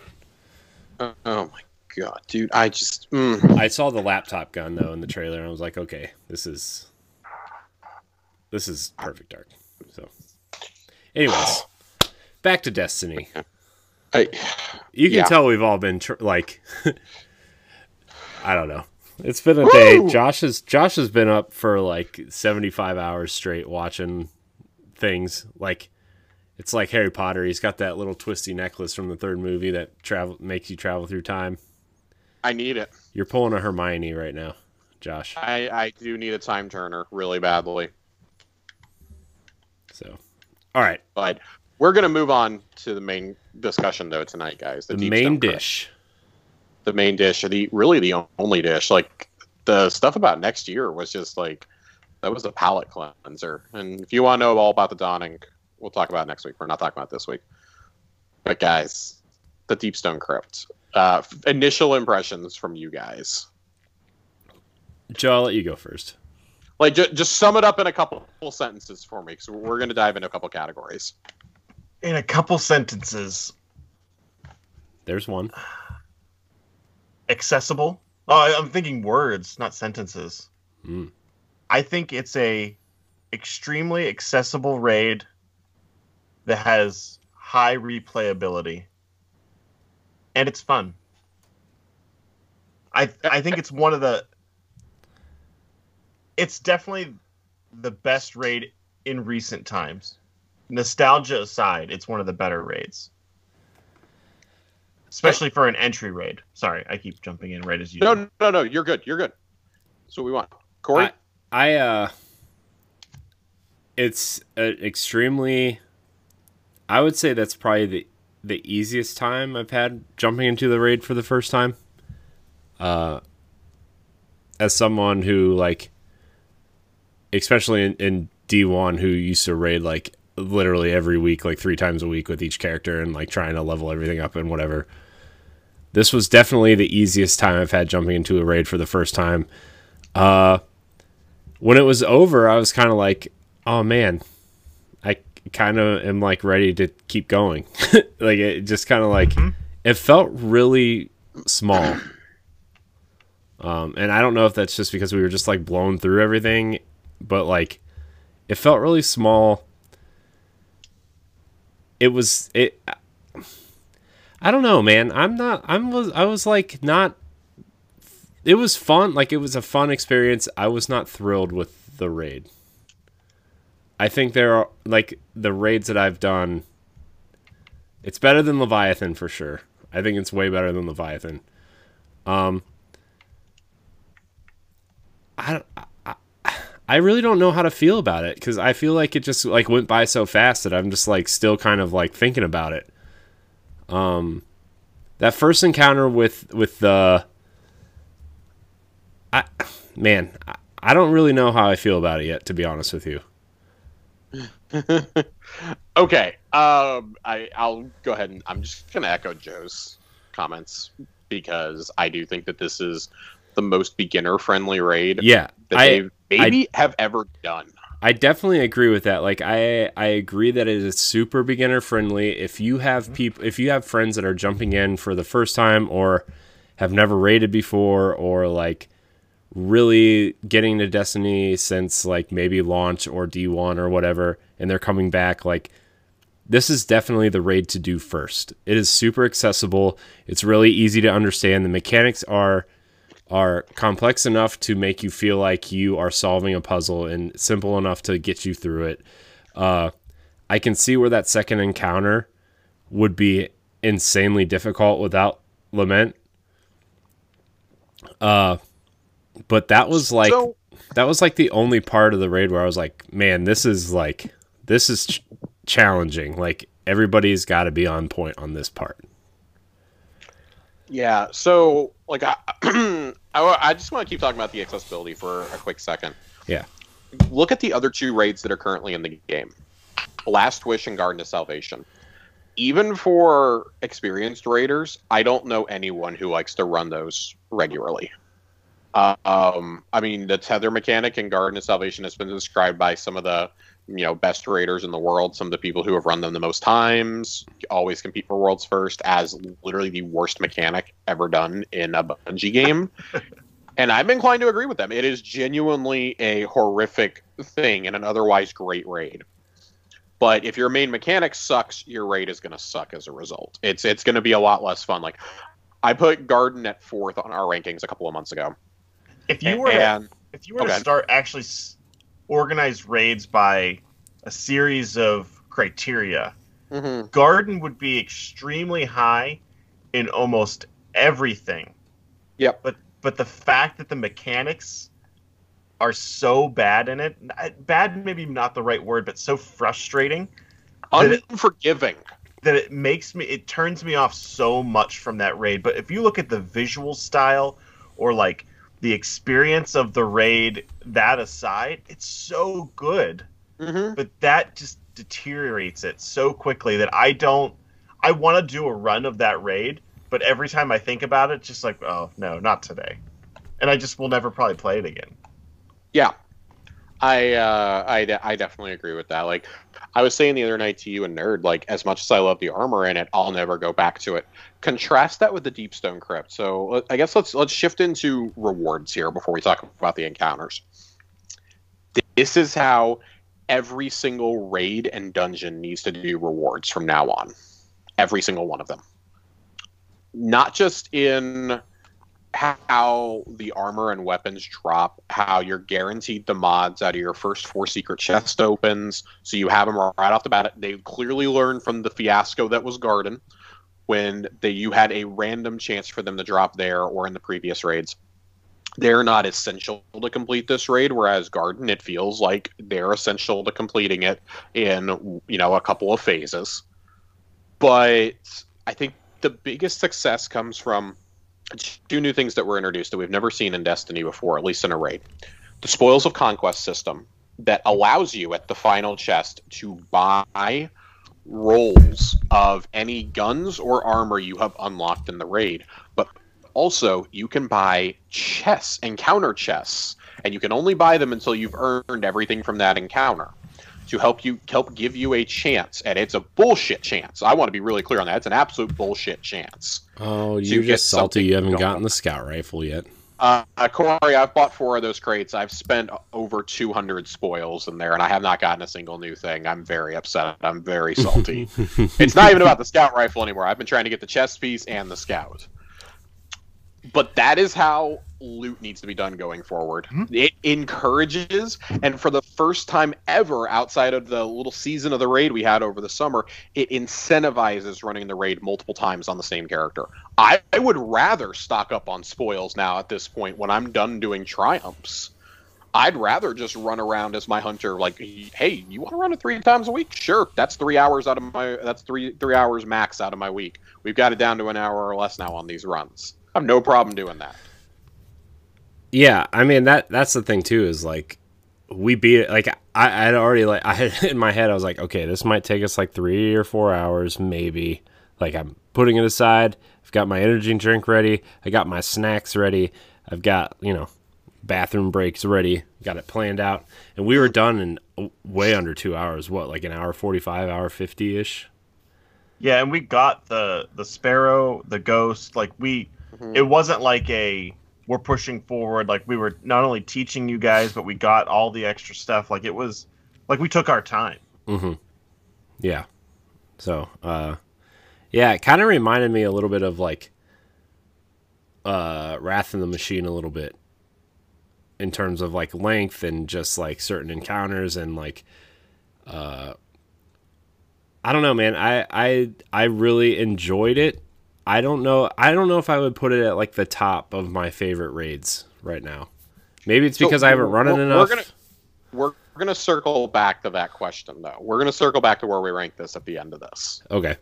uh, oh my god, dude! I just mm. I saw the laptop gun though in the trailer, and I was like, okay, this is this is Perfect Dark. So, anyways, back to Destiny. I, you can yeah. tell we've all been tr- like, I don't know. It's been a Woo! day. Josh has Josh has been up for like seventy-five hours straight watching things. Like it's like Harry Potter. He's got that little twisty necklace from the third movie that travel makes you travel through time. I need it. You're pulling a Hermione right now, Josh. I, I do need a time turner really badly. So, all right, but We're going to move on to the main discussion, though, tonight, guys. The, the main dish. The main dish. The Really the only dish. Like, the stuff about next year was just, like, that was a palate cleanser. And if you want to know all about the Dawning, we'll talk about it next week. We're not talking about it this week. But, guys, the Deep Stone Crypt. Uh, initial impressions from you guys. Joe, I'll let you go first. Like, ju- just sum it up in a couple sentences for me, because we're going to dive into a couple categories. In a couple sentences. There's one. Accessible. Oh, I'm thinking words, not sentences. Mm. I think it's a extremely accessible raid that has high replayability. And it's fun. I I think it's one of the... It's definitely the best raid in recent times. Nostalgia aside, it's one of the better raids. Especially for an entry raid. Sorry, I keep jumping in right as you... No, do. no, no, you're good, you're good. That's what we want. Corey? I, I uh... It's an extremely... I would say that's probably the the easiest time I've had jumping into the raid for the first time. Uh... As someone who, like, especially in, in D one, who used to raid, like, literally every week, like three times a week with each character and, like, trying to level everything up and whatever. This was definitely the easiest time I've had jumping into a raid for the first time. Uh, when it was over, I was kind of like, oh, man, I kind of am, like, ready to keep going. Like, it just kind of, like, mm-hmm. It felt really small. Um, and I don't know if that's just because we were just, like, blown through everything, but, like, it felt really small. It was, it, I don't know, man. I'm not, I'm, was, I was, like, not, it was fun. Like, it was a fun experience. I was not thrilled with the raid. I think there are, like, the raids that I've done, it's better than Leviathan for sure. I think it's way better than Leviathan. Um, I, I, I really don't know how to feel about it, because I feel like it just, like, went by so fast that I'm just, like, still kind of, like, thinking about it. Um, that first encounter with with the, I man, I, I don't really know how I feel about it yet, to be honest with you. Okay, um, I I'll go ahead and I'm just gonna echo Joe's comments, because I do think that this is the most beginner-friendly raid yeah, that I, they maybe I, have ever done. I definitely agree with that. Like, I, I agree that it is super beginner-friendly. If you have people, if you have friends that are jumping in for the first time or have never raided before, or, like, really getting to Destiny since, like, maybe launch or D one or whatever, and they're coming back, like, this is definitely the raid to do first. It is super accessible. It's really easy to understand. The mechanics are... are complex enough to make you feel like you are solving a puzzle, and simple enough to get you through it. Uh, I can see where that second encounter would be insanely difficult without Lament. Uh, but that was like, so, that was like the only part of the raid where I was like, man, this is like, this is ch- challenging. Like, everybody's got to be on point on this part. Yeah, so, like, I, I, I just want to keep talking about the accessibility for a quick second. Yeah. Look at the other two raids that are currently in the game. Last Wish and Garden of Salvation. Even for experienced raiders, I don't know anyone who likes to run those regularly. Uh, um, I mean, the tether mechanic in Garden of Salvation has been described by some of the, you know, best raiders in the world, some of the people who have run them the most times, always compete for worlds first, as literally the worst mechanic ever done in a Bungie game. And I'm inclined to agree with them. It is genuinely a horrific thing in an otherwise great raid. But if your main mechanic sucks, your raid is going to suck as a result. It's it's going to be a lot less fun. Like, I put Garden at fourth on our rankings a couple of months ago. If you were and, if you were okay. to start actually... S- organized raids by a series of criteria. Mm-hmm. Garden would be extremely high in almost everything. Yep. But but the fact that the mechanics are so bad in it, bad maybe not the right word, but so frustrating, unforgiving. That it makes me, it turns me off so much from that raid. But if you look at the visual style or like the experience of the raid, that aside, it's so good. Mm-hmm. But that just deteriorates it so quickly that I don't, I want to do a run of that raid, but every time I think about it, just like, oh no, not today. And I just will never probably play it again. Yeah. I, uh, I, de- I definitely agree with that. Like, I was saying the other night to you and Nerd, like, as much as I love the armor in it, I'll never go back to it. Contrast that with the Deep Stone Crypt. So I guess let's let's shift into rewards here before we talk about the encounters. This is how every single raid and dungeon needs to do rewards from now on. Every single one of them. Not just in how the armor and weapons drop, how you're guaranteed the mods out of your first four secret chest opens, so you have them right off the bat. They clearly learned from the fiasco that was Garden, when they, you had a random chance for them to drop there or in the previous raids. They're not essential to complete this raid, whereas Garden, it feels like they're essential to completing it in, you know, a couple of phases. But I think the biggest success comes from two new things that were introduced that we've never seen in Destiny before, at least in a raid. The Spoils of Conquest system that allows you at the final chest to buy rolls of any guns or armor you have unlocked in the raid. But also, you can buy chests, encounter chests, and you can only buy them until you've earned everything from that encounter, to help you help give you a chance. And it's a bullshit chance. I want to be really clear on that. It's an absolute bullshit chance. Oh, you're just salty you haven't gotten the scout rifle yet. Uh, Corey, I've bought four of those crates. I've spent over two hundred spoils in there, and I have not gotten a single new thing. I'm very upset. I'm very salty. It's not even about the scout rifle anymore. I've been trying to get the chest piece and the scout. But that is how loot needs to be done going forward. Mm-hmm. It encourages, and for the first time ever outside of the little season of the raid we had over the summer, it incentivizes running the raid multiple times on the same character. I, I would rather stock up on spoils now at this point when I'm done doing triumphs. I'd rather just run around as my hunter, like, hey, you want to run it three times a week? Sure, that's three hours out of my that's three three hours max out of my week. We've got it down to an hour or less now on these runs. I have no problem doing that. Yeah, I mean, that that's the thing too, is like, we beat it. Like, I had already, like, I had in my head, I was like, okay, this might take us like three or four hours, maybe. Like, I'm putting it aside. I've got my energy drink ready. I got my snacks ready. I've got, you know, bathroom breaks ready. Got it planned out. And we were done in way under two hours. What, like an hour forty-five, hour fifty-ish? Yeah, and we got the, the Sparrow, the Ghost. Like, we... It wasn't like a, we're pushing forward, like we were not only teaching you guys, but we got all the extra stuff. Like, it was, like, we took our time. Mm-hmm. Yeah. So, uh, yeah, it kind of reminded me a little bit of, like, uh, Wrath in the Machine a little bit. In terms of, like, length and just, like, certain encounters and, like, uh, I don't know, man. I, I, I really enjoyed it. I don't know. I don't know if I would put it at like the top of my favorite raids right now. Maybe it's because so I haven't run it enough. We're gonna, we're gonna circle back to that question though. We're gonna circle back to where we rank this at the end of this. Okay.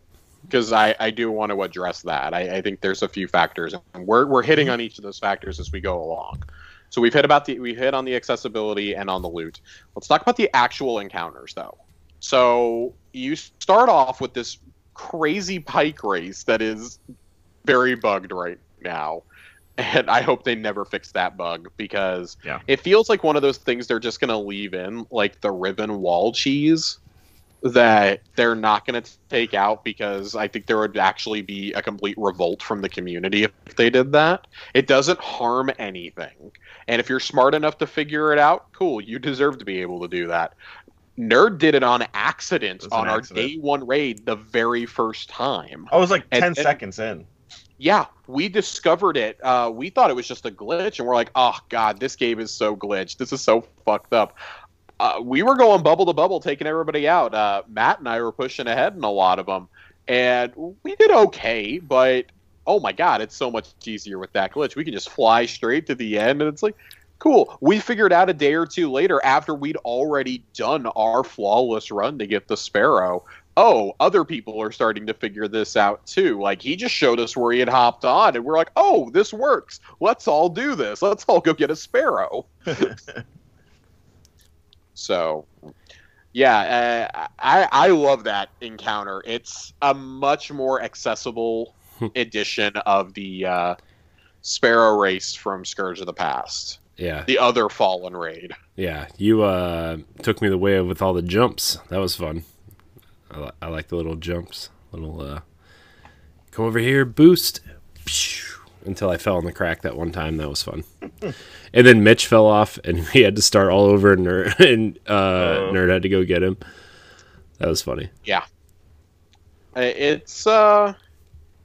Because I, I do want to address that. I, I think there's a few factors, and we're we're hitting on each of those factors as we go along. So we've hit about the we've hit on the accessibility and on the loot. Let's talk about the actual encounters though. So you start off with this crazy pike race that is very bugged right now, and I hope they never fix that bug, because yeah. It feels like one of those things they're just gonna leave in, like the ribbon wall cheese that they're not gonna take out, because I think there would actually be a complete revolt from the community if they did that. It doesn't harm anything, and if you're smart enough to figure it out, cool, you deserve to be able to do that. Nerd did it on accident it on accident. Our day one raid the very first time. I was like ten and, seconds in. Yeah, we discovered it. Uh, we thought it was just a glitch, and we're like, oh, God, this game is so glitched. This is so fucked up. Uh, we were going bubble to bubble, taking everybody out. Uh, Matt and I were pushing ahead in a lot of them, and we did okay, but, oh, my God, it's so much easier with that glitch. We can just fly straight to the end, and it's like, cool. We figured out a day or two later, after we'd already done our flawless run to get the Sparrow, oh, other people are starting to figure this out too. Like, he just showed us where he had hopped on, and we're like, oh, this works. Let's all do this. Let's all go get a sparrow. So, yeah, uh, I, I love that encounter. It's a much more accessible edition of the uh, Sparrow Race from Scourge of the Past. Yeah. The other Fallen raid. Yeah, you uh, took me the way with all the jumps. That was fun. I, li- I like the little jumps. Little, uh, come over here, boost. Until I fell in the crack that one time. That was fun. And then Mitch fell off, and we had to start all over, and Nerd, and, uh, uh, Nerd had to go get him. That was funny. Yeah. It's, uh,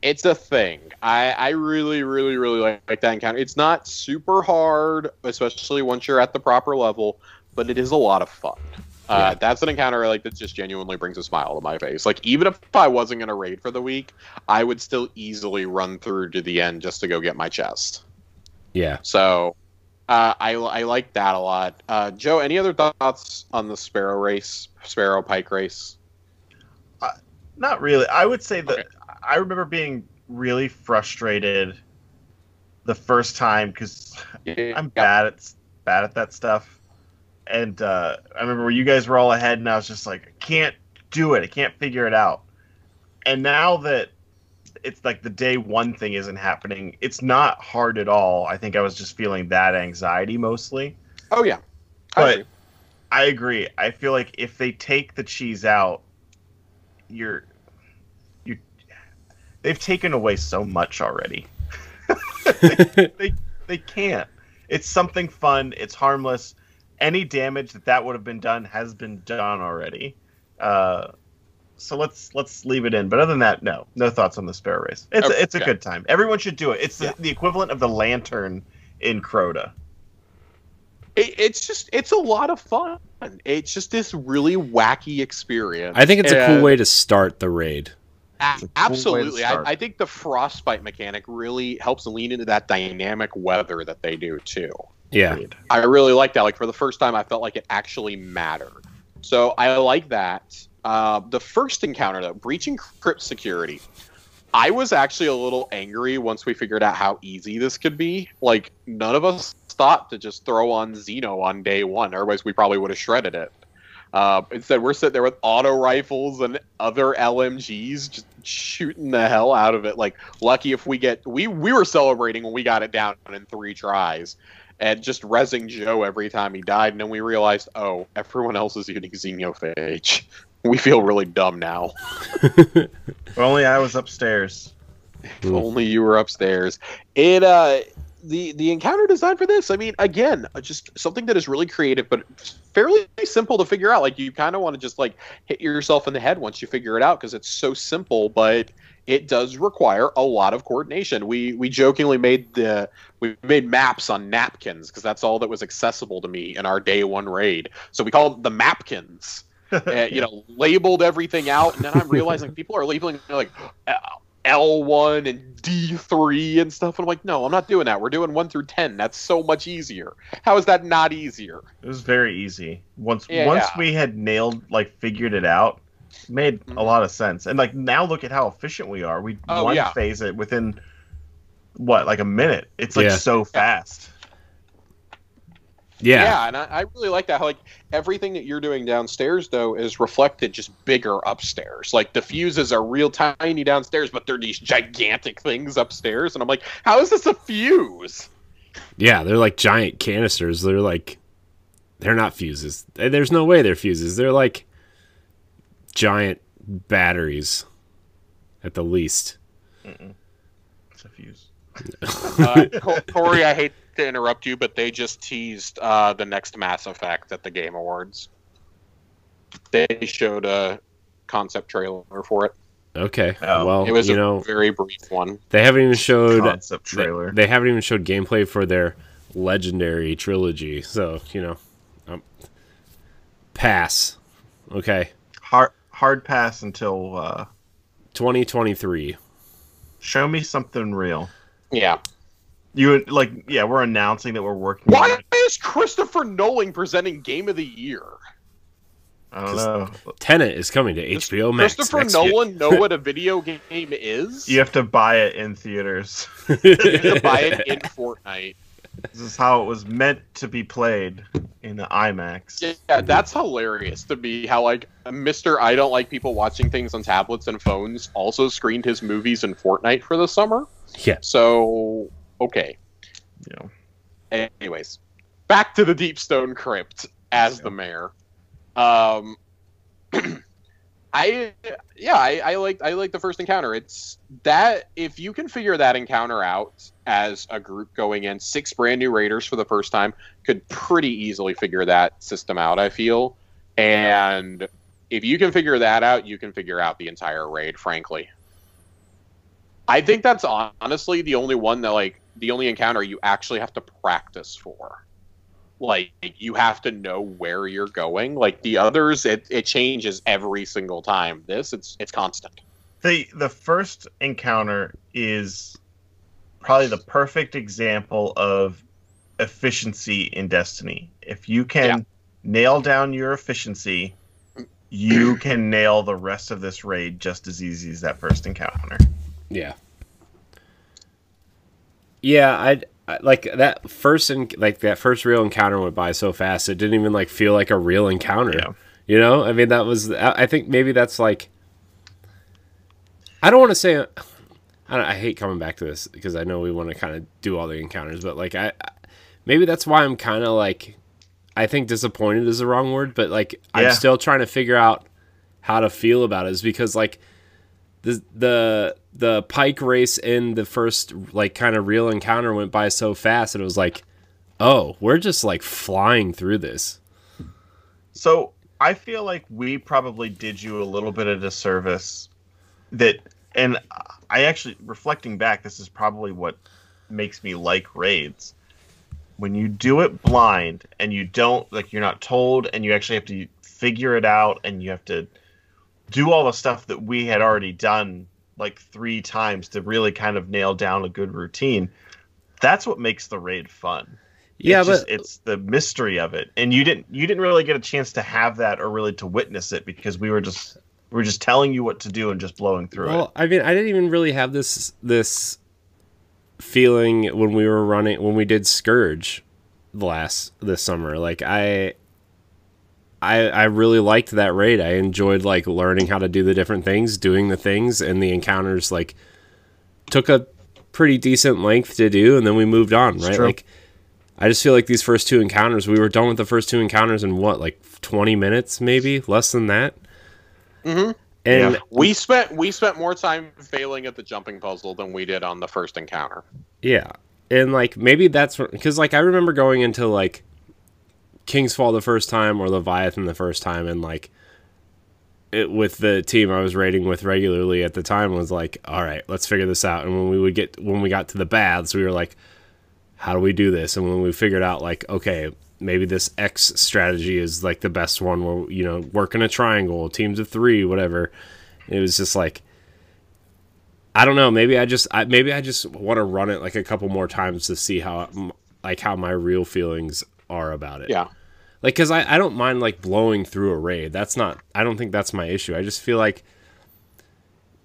it's a thing. I, I really, really, really like that encounter. It's not super hard, especially once you're at the proper level, but it is a lot of fun. Uh, yeah. That's an encounter like that just genuinely brings a smile to my face. Like, even if I wasn't going to raid for the week, I would still easily run through to the end just to go get my chest. Yeah. So uh, I, I like that a lot. Uh, Joe, any other thoughts on the Sparrow race, Sparrow Pike race? Uh, not really. I would say that okay. I remember being really frustrated the first time because yeah. I'm bad at bad at that stuff. And uh, I remember when you guys were all ahead, and I was just like, I can't do it. I can't figure it out. And now that it's like the day one thing isn't happening, it's not hard at all. I think I was just feeling that anxiety mostly. Oh, yeah. But I agree. I agree. I feel like if they take the cheese out, you're... you're they've taken away so much already. they, they, they can't. It's something fun. It's harmless. Any damage that that would have been done has been done already. Uh, so let's let's leave it in. But other than that, no. No thoughts on the Sparrow Race. It's, okay. it's a good time. Everyone should do it. It's the, yeah. the equivalent of the Lantern in Crota. It, it's just, it's a lot of fun. It's just this really wacky experience. I think it's and, a cool way to start the raid. A- cool absolutely. I, I think the frostbite mechanic really helps lean into that dynamic weather that they do, too. Yeah, I really like that. Like, for the first time, I felt like it actually mattered. So I like that. Uh, the first encounter, though, breaching crypt security, I was actually a little angry once we figured out how easy this could be. Like, none of us thought to just throw on Xeno on day one. Otherwise, we probably would have shredded it. Uh, instead, we're sitting there with auto rifles and other L M Gs just shooting the hell out of it. Like, lucky if we get... We, we were celebrating when we got it down in three tries. And just rezzing Joe every time he died. And then we realized, oh, everyone else is eating Xenophage. We feel really dumb now. If only I was upstairs. If only you were upstairs. It, uh, the, the encounter design for this, I mean, again, just something that is really creative, but fairly simple to figure out. Like, you kind of want to just, like, hit yourself in the head once you figure it out because it's so simple, but... it does require a lot of coordination. We we jokingly made the we made maps on napkins because that's all that was accessible to me in our day one raid. So we called them the mapkins. uh, you know, labeled everything out, and then I'm realizing people are labeling like L one and D three and stuff. And I'm like, no, I'm not doing that. We're doing one through ten. That's so much easier. How is that not easier? It was very easy once yeah, once yeah. we had nailed like figured it out. Made a lot of sense. And like now look at how efficient we are. We oh, one yeah. phase it within what, like a minute. It's like yeah. so fast. Yeah. Yeah, and I, I really like that. How like everything that you're doing downstairs though is reflected just bigger upstairs. Like the fuses are real tiny downstairs, but they're these gigantic things upstairs. And I'm like, how is this a fuse? Yeah, they're like giant canisters. They're like they're not fuses. There's no way they're fuses. They're like giant batteries, at the least. Mm-mm. It's a fuse. uh, Corey, I hate to interrupt you, but they just teased uh, the next Mass Effect at the Game Awards. They showed a concept trailer for it. Okay, oh. well, it was you a know, very brief one. They haven't even showed concept trailer. They, they haven't even showed gameplay for their Legendary trilogy. So you know, um, pass. Okay. Hard. Hard pass until uh, twenty twenty-three. Show me something real. Yeah. You like yeah, we're announcing that we're working. Why on it. Is Christopher Nolan presenting Game of the Year? I don't know. Tenet is coming to H B O Max. Christopher, no year. one know what a video game is. You have to buy it in theaters. You have to buy it in Fortnite. This is how it was meant to be played in the IMAX. Yeah, that's hilarious to me. How like Mister I don't like people watching things on tablets and phones also screened his movies in Fortnite for the summer. Yeah. So okay. Yeah. Anyways, back to the Deep Stone Crypt as yeah. the mayor. Um, I yeah, I, I liked I liked the first encounter. It's that if you can figure that encounter out as a group going in, six brand new raiders for the first time could pretty easily figure that system out, I feel. And if you can figure that out, you can figure out the entire raid, frankly. I think that's honestly the only one that like the only encounter you actually have to practice for. Like, you have to know where you're going. Like, the others, it, it changes every single time. This, it's it's constant. The, the first encounter is probably the perfect example of efficiency in Destiny. If you can yeah. nail down your efficiency, you can nail the rest of this raid just as easy as that first encounter. Yeah. Yeah, I'd... Like that first, in, like that first real encounter went by so fast, it didn't even like feel like a real encounter. Yeah. You know, I mean, that was. I think maybe that's like. I don't want to say. I, don't, I hate coming back to this because I know we want to kind of do all the encounters, but like I, maybe that's why I'm kind of like, I think disappointed is the wrong word, but like yeah. I'm still trying to figure out how to feel about it, is because like. The the the pike race in the first like kind of real encounter went by so fast that it was like, oh, we're just like flying through this. So I feel like we probably did you a little bit of disservice that, and I actually reflecting back, this is probably what makes me like raids. When you do it blind and you don't like, you're not told, and you actually have to figure it out, and you have to do all the stuff that we had already done like three times to really kind of nail down a good routine. That's what makes the raid fun. Yeah, it's but just, it's the mystery of it, and you didn't you didn't really get a chance to have that or really to witness it, because we were just we were just telling you what to do and just blowing through well, it. Well, I mean, I didn't even really have this this feeling when we were running when we did Scourge last this summer. Like I. I, I really liked that raid. I enjoyed like learning how to do the different things, doing the things, and the encounters like took a pretty decent length to do, and then we moved on, right? Like, I just feel like these first two encounters, we were done with the first two encounters in what, like twenty minutes, maybe less than that. Mm-hmm. And yeah. we spent we spent more time failing at the jumping puzzle than we did on the first encounter. Yeah, and like maybe that's because like I remember going into like. King's Fall the first time or Leviathan the first time, and like it with the team I was raiding with regularly at the time was like, all right, let's figure this out. And when we would get when we got to the baths, we were like, how do we do this? And when we figured out like, okay, maybe this X strategy is like the best one, where, you know, work in a triangle, teams of three, whatever. It was just like, I don't know, maybe I just I, maybe I just want to run it like a couple more times to see how like how my real feelings are about it. Yeah, like because I, I don't mind like blowing through a raid. That's not I don't think that's my issue. I just feel like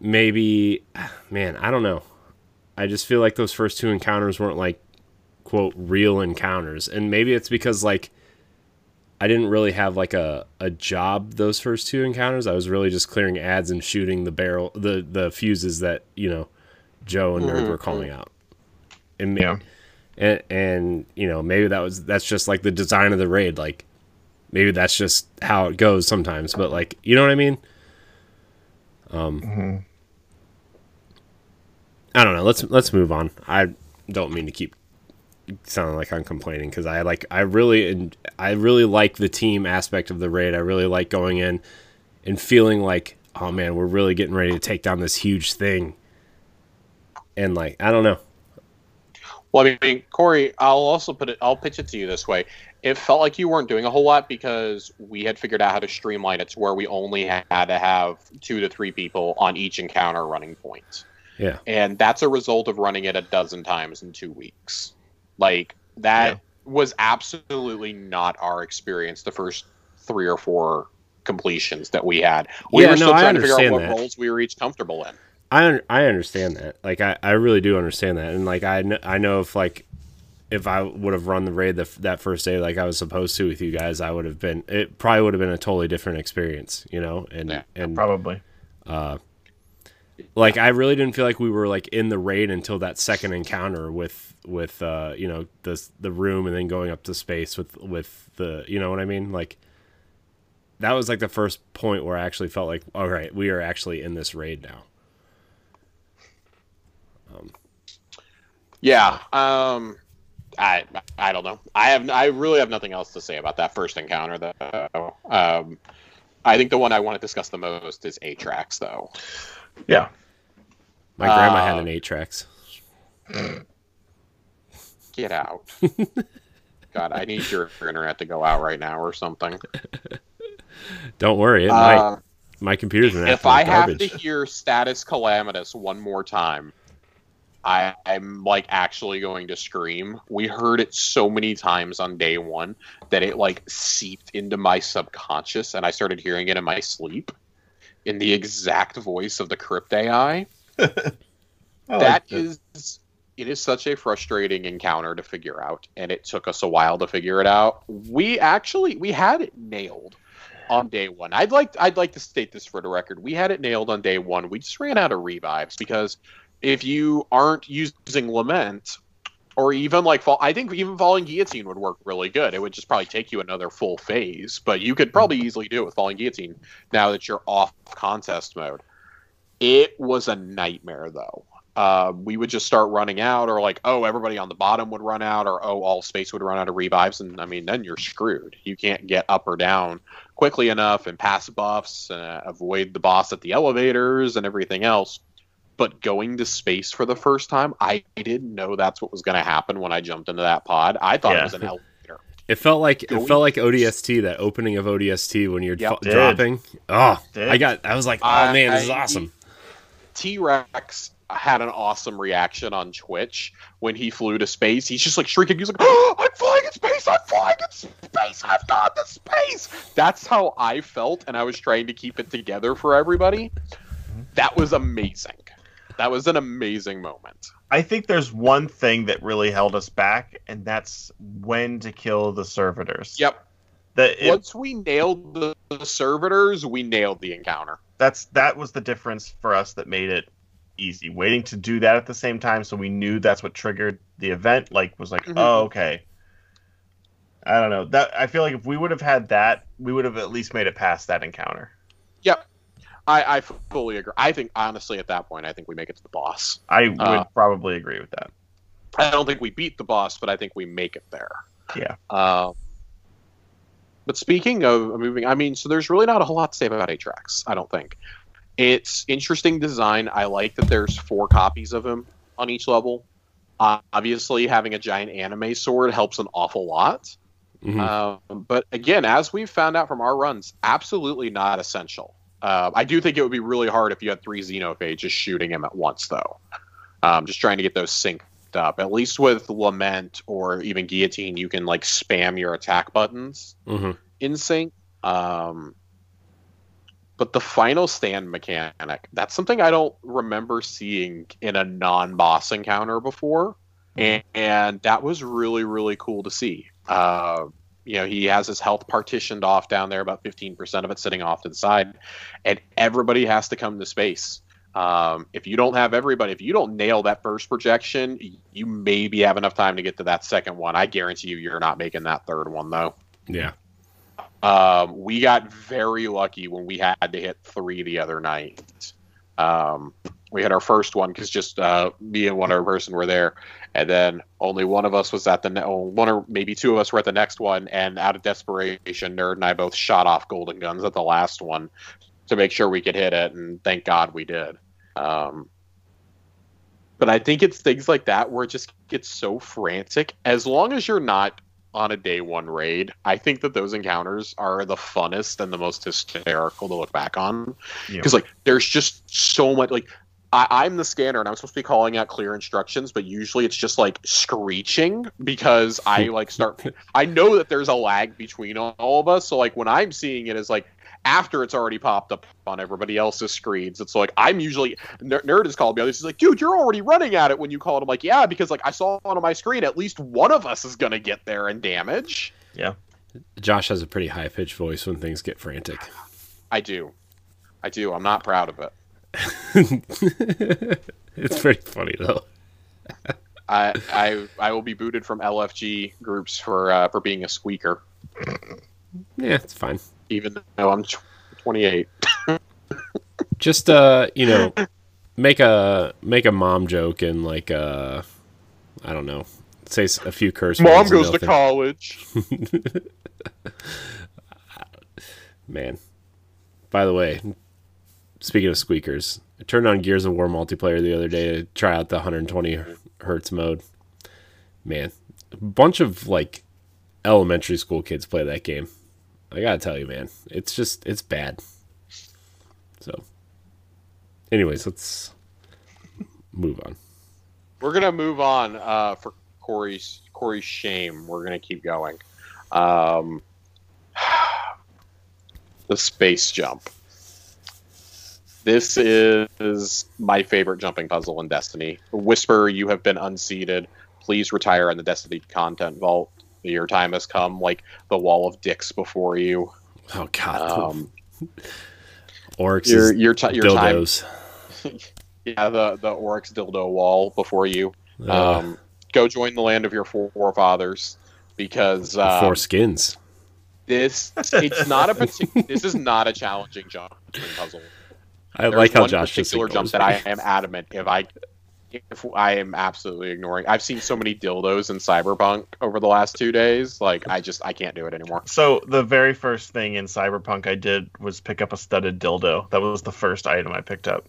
maybe man I don't know I just feel like those first two encounters weren't like quote real encounters, and maybe it's because like I didn't really have like a a job those first two encounters. I was really just clearing ads and shooting the barrel the the fuses that, you know, Joe and Nerd mm-hmm. were calling out, and maybe, yeah And, and, you know, maybe that was, that's just like the design of the raid. Like, maybe that's just how it goes sometimes, but like, you know what I mean? Um, mm-hmm. I don't know. Let's, let's move on. I don't mean to keep sounding like I'm complaining. Cause I like, I really, I really like the team aspect of the raid. I really like going in and feeling like, oh man, we're really getting ready to take down this huge thing. And like, I don't know. Well, I mean, Corey, I'll also put it, I'll pitch it to you this way. It felt like you weren't doing a whole lot because we had figured out how to streamline it to where we only had to have two to three people on each encounter running points. Yeah. And that's a result of running it a dozen times in two weeks. Like, that yeah. was absolutely not our experience the first three or four completions that we had. We yeah, were still no, trying to figure out what that. roles we were each comfortable in. I I understand that. Like, I, I really do understand that. And, like, I, kn I know if, like, if I would have run the raid the, that first day like I was supposed to with you guys, I would have been, it probably would have been a totally different experience, you know? And, yeah, and probably. Uh, like, I really didn't feel like we were, like, in the raid until that second encounter with, with uh, you know, the, the room and then going up to space with, with the, you know what I mean? Like, that was, like, the first point where I actually felt like, all right, we are actually in this raid now. Um, yeah, um, I I don't know. I have I really have nothing else to say about that first encounter, though. Um, I think the one I want to discuss the most is Atraks, though. Yeah, my grandma um, had an Atraks. Get out! God, I need your internet to go out right now or something. Don't worry, it uh, might. My computer's been if I garbage. have to hear "Status Calamitous" one more time, I, I'm like actually going to scream. We heard it so many times on day one that it like seeped into my subconscious, and I started hearing it in my sleep in the exact voice of the Crypt A I. that like is that. It is such a frustrating encounter to figure out, and it took us a while to figure it out. We actually we had it nailed on day one. I'd like I'd like to state this for the record. We had it nailed on day one. We just ran out of revives because if you aren't using Lament or even like fall, I think even Falling Guillotine would work really good. It would just probably take you another full phase, but you could probably easily do it with Falling Guillotine now that you're off contest mode. It was a nightmare though. Uh, we would just start running out, or like, oh, everybody on the bottom would run out, or oh, all space would run out of revives. And I mean, then you're screwed. You can't get up or down quickly enough and pass buffs and avoid the boss at the elevators and everything else. But going to space for the first time, I didn't know that's what was going to happen when I jumped into that pod. I thought yeah. it was an elevator. It felt like going it felt like O D S T, that opening of O D S T when you're yep, dropping. Oh, I got. I was like, oh I, man, this is awesome. T-Rex had an awesome reaction on Twitch when he flew to space. He's just like shrieking. He's like, oh, I'm flying in space. I'm flying in space. I've gone to space. That's how I felt, and I was trying to keep it together for everybody. That was amazing. That was an amazing moment. I think there's one thing that really held us back, and that's when to kill the servitors. Yep. The, it, Once we nailed the, the servitors, we nailed the encounter. That's That was the difference for us that made it easy. Waiting to do that at the same time, so we knew that's what triggered the event, like was like, mm-hmm. oh, okay. I don't know. That I feel like if we would have had that, we would have at least made it past that encounter. Yep. I, I fully agree. I think, honestly, at that point, I think we make it to the boss. I would uh, probably agree with that. I don't think we beat the boss, but I think we make it there. Yeah. Uh, but speaking of moving, I mean, so there's really not a whole lot to say about Atraks, I don't think. It's interesting design. I like that there's four copies of him on each level. Uh, obviously, having a giant anime sword helps an awful lot. Mm-hmm. uh, but again, as we've found out from our runs, absolutely not essential. Uh, I do think it would be really hard if you had three Xenophages shooting him at once, though. Um, just trying to get those synced up. At least with Lament or even Guillotine, you can like spam your attack buttons mm-hmm. in sync. Um, but the final stand mechanic, that's something I don't remember seeing in a non-boss encounter before. And, and that was really, really cool to see. Uh, You know, he has his health partitioned off down there, about fifteen percent of it sitting off to the side. And everybody has to come to space. Um, if you don't have everybody, if you don't nail that first projection, you maybe have enough time to get to that second one. I guarantee you, you're not making that third one, though. Yeah. Um, we got very lucky when we had to hit three the other night. Um, we had our first one because just uh, me and one other person were there. And then only one of us was at the oh, one or maybe two of us were at the next one. And out of desperation, Nerd and I both shot off golden guns at the last one to make sure we could hit it. And thank God we did. Um, but I think it's things like that where it just gets so frantic. As long as you're not on a day one raid, I think that those encounters are the funnest and the most hysterical to look back on. Because yeah. like there's just so much like. I, I'm the scanner, and I'm supposed to be calling out clear instructions, but usually it's just, like, screeching because I, like, start... I know that there's a lag between all of us, so, like, when I'm seeing it, it's like, after it's already popped up on everybody else's screens. It's like, I'm usually, Nerd has called me. He's like, dude, you're already running at it when you call it. I'm like, yeah, because like I saw on my screen, at least one of us is going to get there and damage. Yeah. Josh has a pretty high-pitched voice when things get frantic. I do. I do. I'm not proud of it. It's pretty funny, though. I, I I will be booted from L F G groups for uh, for being a squeaker. Yeah, it's fine. Even though I'm twenty-eight. Just uh, you know, make a make a mom joke and like uh, I don't know, say a few curse words. Mom goes to college. Man, by the way, speaking of squeakers, I turned on Gears of War multiplayer the other day to try out the one twenty hertz mode. Man, a bunch of like elementary school kids play that game. I gotta tell you, man, it's just, it's bad. So anyways, let's move on. We're gonna move on uh for Corey's Corey's shame. We're gonna keep going. Um the space jump. This is my favorite jumping puzzle in Destiny. Whisper, you have been unseated. Please retire on the Destiny content vault. Your time has come. Like the wall of dicks before you. Oh God. Um, Oryx your your, t- your dildos. Time. Yeah, the the Oryx dildo wall before you. Uh, um, go join the land of your forefathers because um, four skins. This it's not a particular. This is not a challenging jumping puzzle. I There's like how one Josh particular jump that I am adamant if I if I am absolutely ignoring. I've seen so many dildos in Cyberpunk over the last two days. Like I just I can't do it anymore. So the very first thing in Cyberpunk I did was pick up a studded dildo. That was the first item I picked up.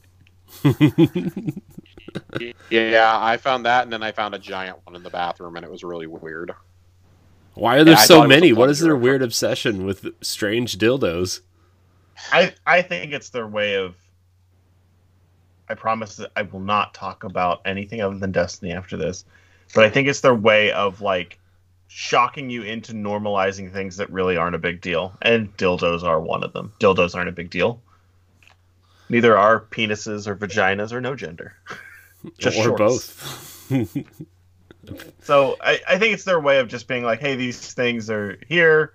Yeah, I found that, and then I found a giant one in the bathroom, and it was really weird. Why are there yeah, so many? What is their weird obsession with strange dildos? I I think it's their way of. I promise that I will not talk about anything other than Destiny after this. But I think it's their way of, like, shocking you into normalizing things that really aren't a big deal. And dildos are one of them. Dildos aren't a big deal. Neither are penises or vaginas or no gender. Just or shorts. Both. So I, I think it's their way of just being like, hey, these things are here,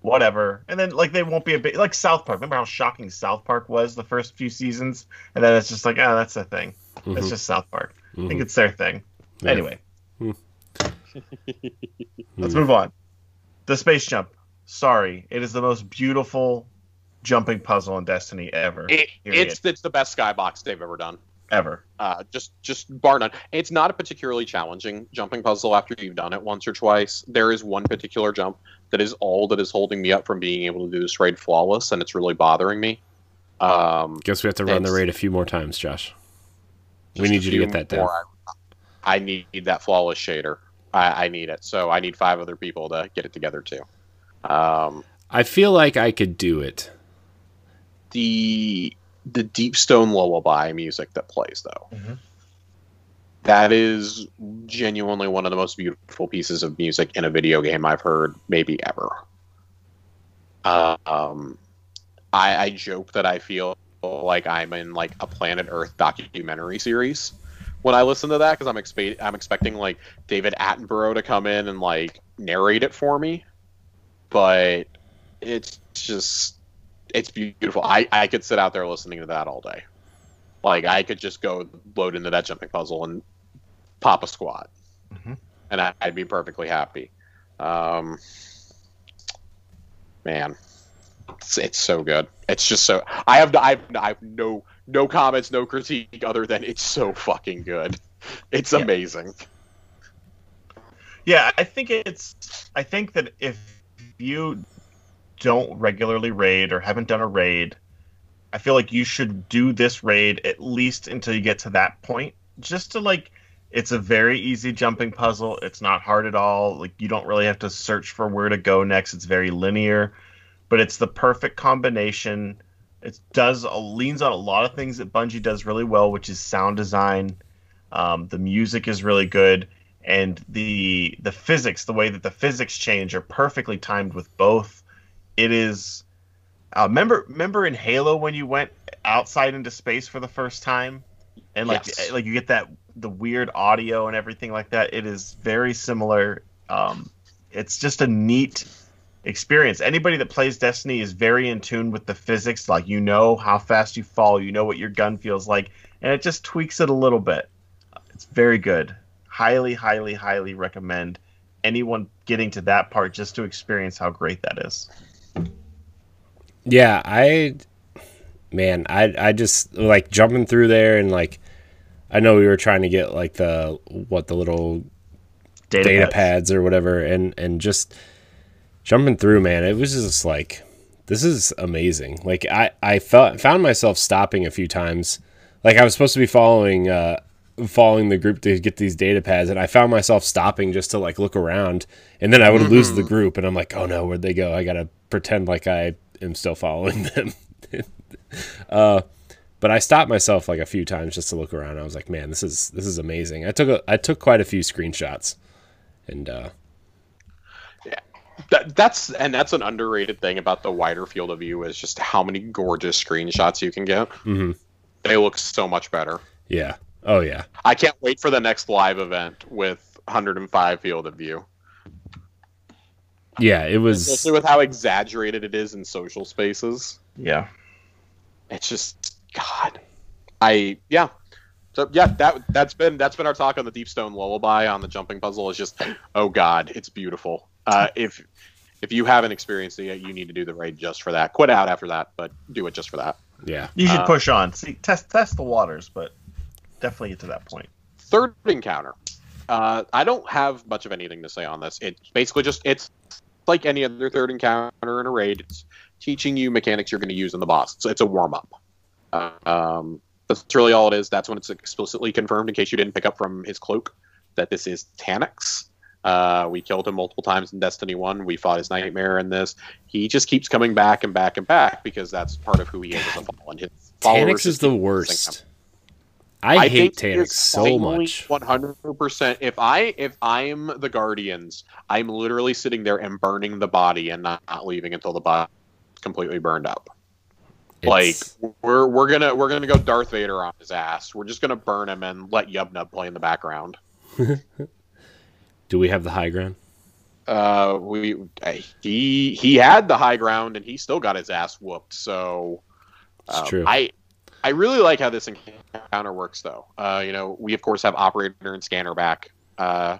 whatever. And then, like, they won't be a big... Like, South Park. Remember how shocking South Park was the first few seasons? And then it's just like, oh, that's a thing. It's mm-hmm. just South Park. Mm-hmm. I think it's their thing. Yeah. Anyway. Let's move on. The space jump. Sorry. It is the most beautiful jumping puzzle in Destiny ever. It, it's, it's the best skybox they've ever done. Ever. Uh, just, just bar none. It's not a particularly challenging jumping puzzle after you've done it once or twice. There is one particular jump that is all that is holding me up from being able to do this raid flawless, and it's really bothering me. Um, Guess we have to run the raid a few more times, Josh. We need you to get that down. I need that flawless shader. I, I need it, so I need five other people to get it together, too. Um, I feel like I could do it. The the Deep Stone Lullaby music that plays, though. Mm-hmm. That is genuinely one of the most beautiful pieces of music in a video game I've heard maybe ever. Uh, um, I, I joke that I feel like I'm in like a Planet Earth documentary series when I listen to that because I'm expe- I'm expecting like David Attenborough to come in and like narrate it for me, but it's just it's beautiful. I, I could sit out there listening to that all day. Like I could just go load into that jumping puzzle and pop a squat, mm-hmm. and I, I'd be perfectly happy. Um, man, it's, it's so good. It's just so I have I have, I have no no comments, no critique other than it's so fucking good. It's yeah. amazing. Yeah, I think it's. I think that if you don't regularly raid or haven't done a raid, I feel like you should do this raid at least until you get to that point. Just to like, it's a very easy jumping puzzle. It's not hard at all. Like you don't really have to search for where to go next. It's very linear, but it's the perfect combination. It does a, leans on a lot of things that Bungie does really well, which is sound design. Um, the music is really good, and the the physics, the way that the physics change, are perfectly timed with both. It is. Uh, remember, remember in Halo when you went outside into space for the first time, and like, yes. like you get that the weird audio and everything like that. It is very similar. Um, it's just a neat experience. Anybody that plays Destiny is very in tune with the physics. Like, you know how fast you fall, you know what your gun feels like, and it just tweaks it a little bit. It's very good. Highly, highly, highly recommend anyone getting to that part just to experience how great that is. Yeah, I, man, I I just like jumping through there, and like, I know we were trying to get like the what the little data, data pads. pads or whatever, and and just jumping through, man, it was just like, this is amazing. Like, I I felt found myself stopping a few times. Like, I was supposed to be following uh following the group to get these data pads, and I found myself stopping just to like look around, and then I would mm-hmm. lose the group, and I'm like, oh no, where'd they go? I gotta pretend like I am still following them. uh But I stopped myself like a few times just to look around. I was like, man, this is this is amazing. I took a, I took quite a few screenshots, and uh, yeah, that, that's and that's an underrated thing about the wider field of view, is just how many gorgeous screenshots you can get. Mm-hmm. They look so much better. Yeah. Oh yeah. I can't wait for the next live event with one hundred five field of view. Yeah, it was. Especially with how exaggerated it is in social spaces. Yeah. It's just. God, I yeah, so yeah that that's been that's been our talk on the Deep Stone Lullaby on the jumping puzzle. Is just, oh God, it's beautiful. Uh, if if you haven't experienced it yet, you need to do the raid just for that. Quit out after that, but do it just for that. Yeah, you should uh, push on. See, test test the waters, but definitely get to that point. Third encounter. Uh, I don't have much of anything to say on this. It's basically just it's like any other third encounter in a raid. It's teaching you mechanics you're going to use in the boss. So it's a warm up. Um, that's really all it is. That's when it's explicitly confirmed, in case you didn't pick up from his cloak, that this is Taniks. Uh, we killed him multiple times in Destiny one. We fought his nightmare in this. He just keeps coming back and back and back because that's part of who he is as a fallen. His Taniks is the worst. I, I hate Taniks so much. one hundred percent. If, I, if I'm the Guardians, I'm literally sitting there and burning the body and not, not leaving until the body's completely burned up. Like, we're we're gonna we're gonna go Darth Vader on his ass. We're just gonna burn him and let Yubnub play in the background. Do we have the high ground? Uh, we he he had the high ground and he still got his ass whooped. So uh, it's true. I I really like how this encounter works, though. Uh, you know, we of course have operator and scanner back. Uh,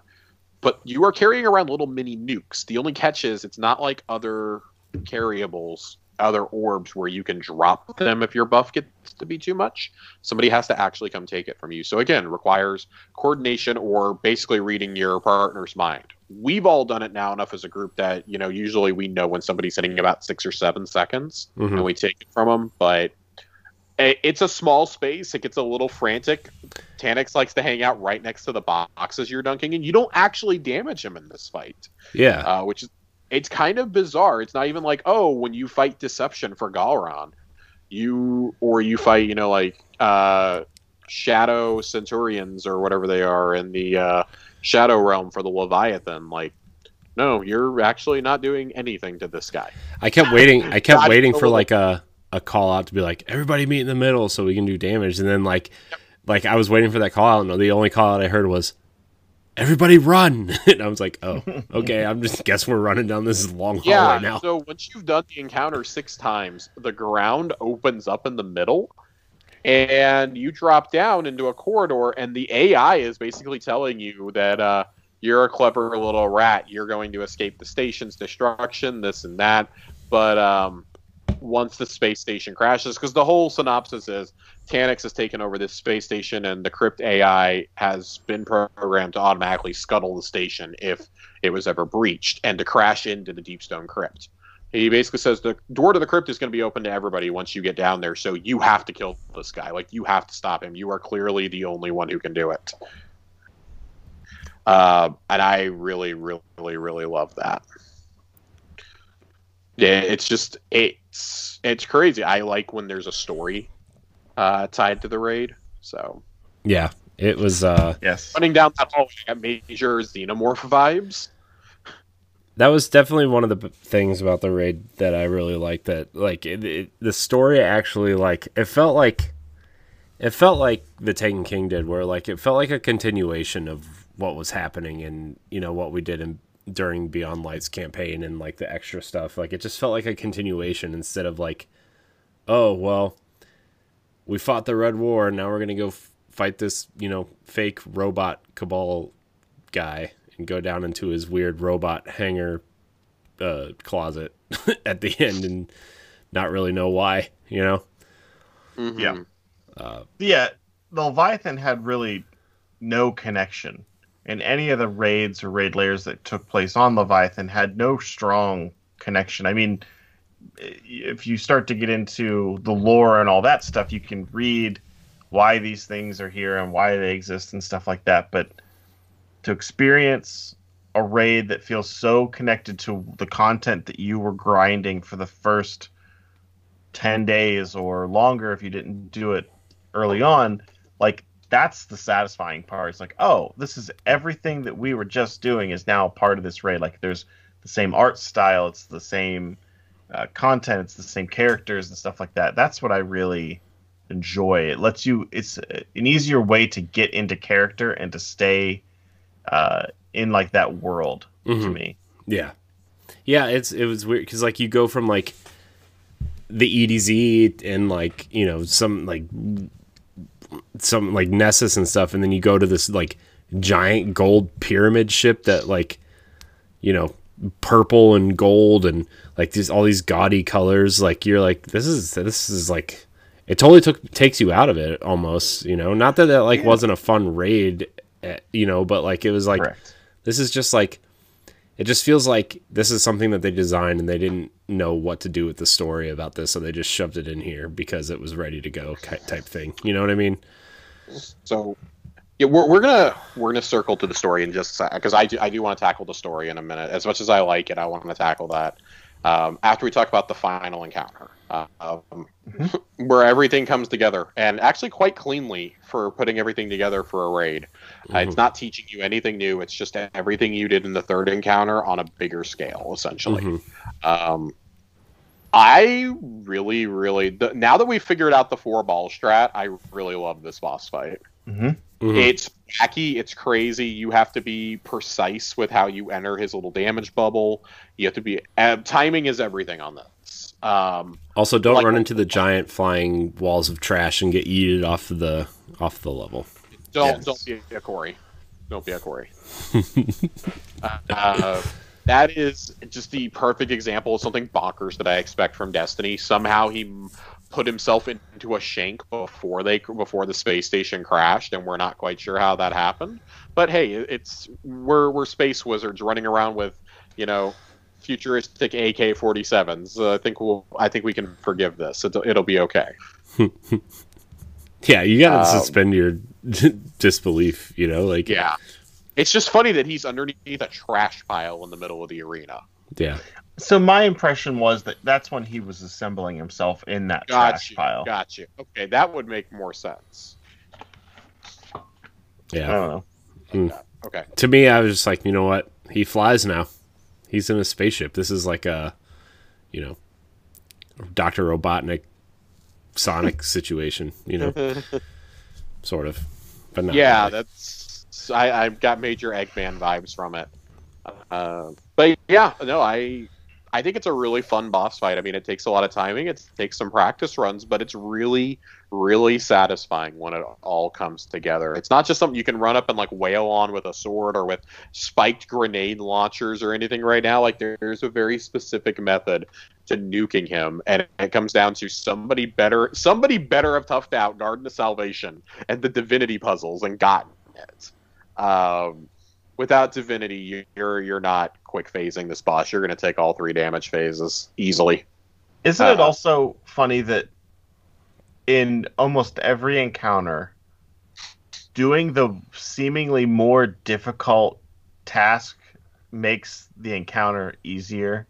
but you are carrying around little mini nukes. The only catch is it's not like other carryables. Other orbs where you can drop them if your buff gets to be too much. Somebody has to actually come take it from you. So again, requires coordination or basically reading your partner's mind. We've all done it now enough as a group that, you know, usually we know when somebody's hitting about six or seven seconds mm-hmm. and we take it from them. But it's a small space. It gets a little frantic. Taniks likes to hang out right next to the boxes you're dunking, and you don't actually damage him in this fight. Yeah. Uh, which is It's kind of bizarre. It's not even like, oh, when you fight Deception for Galron, you or you fight, you know, like uh, Shadow Centurions or whatever they are in the uh, Shadow Realm for the Leviathan. Like, no, you're actually not doing anything to this guy. I kept waiting. I kept God, waiting for like a, a call out to be like, everybody meet in the middle so we can do damage. And then like, yep. like I was waiting for that call out, and the only call out I heard was, everybody run! And I was like, oh, okay, I'm just guess we're running down this long hallway yeah, now. So once you've done the encounter six times, the ground opens up in the middle, and you drop down into a corridor, and the A I is basically telling you that uh, you're a clever little rat. You're going to escape the station's destruction, this and that. But um, once the space station crashes, because the whole synopsis is, Taniks has taken over this space station, and the Crypt A I has been programmed to automatically scuttle the station if it was ever breached, and to crash into the Deep Stone Crypt. He basically says the door to the crypt is going to be open to everybody once you get down there, so you have to kill this guy. Like, you have to stop him. You are clearly the only one who can do it. Uh, and I really, really, really love that. Yeah, it's just, it's, it's crazy. I like when there's a story Uh, tied to the raid, so yeah, it was. Uh, yes, running down that hallway, major Xenomorph vibes. that was definitely one of the things about the raid that I really liked. That like it, it, the story actually like it felt like it felt like the Taken King did, where like it felt like a continuation of what was happening and you know what we did in during Beyond Light's campaign and like the extra stuff. Like it just felt like a continuation instead of like, oh well, we fought the Red War and now we're gonna go f- fight this you know fake robot cabal guy and go down into his weird robot hangar uh, closet at the end and not really know why, you know? Mm-hmm. Yeah. Uh, yeah, the Leviathan had really no connection. And any of the raids or raid layers that took place on Leviathan had no strong connection. I mean, if you start to get into the lore and all that stuff, you can read why these things are here and why they exist and stuff like that, but to experience a raid that feels so connected to the content that you were grinding for the first ten days or longer if you didn't do it early on, like, that's the satisfying part. It's like, oh, this is everything that we were just doing is now part of this raid. Like, there's the same art style, it's the same uh, content, it's the same characters and stuff like that. That's what I really enjoy. It lets you, it's an easier way to get into character and to stay Uh, in like that world mm-hmm. to me. Yeah. Yeah, it's it was weird because like you go from like the E D Z and like, you know, some like some like Nessus and stuff, and then you go to this like giant gold pyramid ship that like, you know, purple and gold and like these all these gaudy colors, like you're like this is this is like it totally took takes you out of it almost, you know. Not that that like yeah. wasn't a fun raid, you know, but like it was like Correct. This is just like it just feels like this is something that they designed and they didn't know what to do with the story about this, so they just shoved it in here because it was ready to go type thing, you know what I mean? So yeah, we're, we're gonna we're gonna circle to the story in just a sec, because I do, I do want to tackle the story in a minute. As much as I like it, I want to tackle that um, after we talk about the final encounter uh, um, mm-hmm. where everything comes together, and actually quite cleanly for putting everything together for a raid. Uh, it's not teaching you anything new. It's just everything you did in the third encounter on a bigger scale, essentially. Mm-hmm. Um, I really, really... Th- now that we've figured out the four-ball strat, I really love this boss fight. Mm-hmm. Mm-hmm. It's wacky. It's crazy. You have to be precise with how you enter his little damage bubble. You have to be... Uh, timing is everything on this. Um, also, don't like, run into the giant flying walls of trash and get yeeted off the off the level. Don't, yes. don't be a Corey. Don't be a Corey. uh, that is just the perfect example of something bonkers that I expect from Destiny. Somehow he put himself into a shank before they before the space station crashed, and we're not quite sure how that happened. But hey, it's we're we're space wizards running around with, you know, futuristic A K forty-sevens. Uh, I think we'll I think we can forgive this. It'll, it'll be okay. Yeah, you gotta um, suspend your disbelief, you know, like yeah, it's just funny that he's underneath a trash pile in the middle of the arena. Yeah. So my impression was that that's when he was assembling himself in that got trash you, pile. Got you. Okay, that would make more sense. Yeah. I don't know. Mm. Okay. To me, I was just like, you know what? He flies now. He's in a spaceship. This is like a, you know, Doctor Robotnik, Sonic situation, you know, sort of. But not yeah, really. that's I, I've got major Eggman vibes from it. Uh, but yeah, no, I I think it's a really fun boss fight. I mean, it takes a lot of timing, it takes some practice runs, but it's really, really satisfying when it all comes together. It's not just something you can run up and like wail on with a sword or with spiked grenade launchers or anything right now. Like there's a very specific method to nuking him, and it comes down to somebody better, somebody better have toughed out Garden of Salvation and the divinity puzzles and gotten it. Um, without divinity, you're you're not quick phasing this boss. You're going to take all three damage phases easily. Isn't uh, it also funny that in almost every encounter, doing the seemingly more difficult task makes the encounter easier?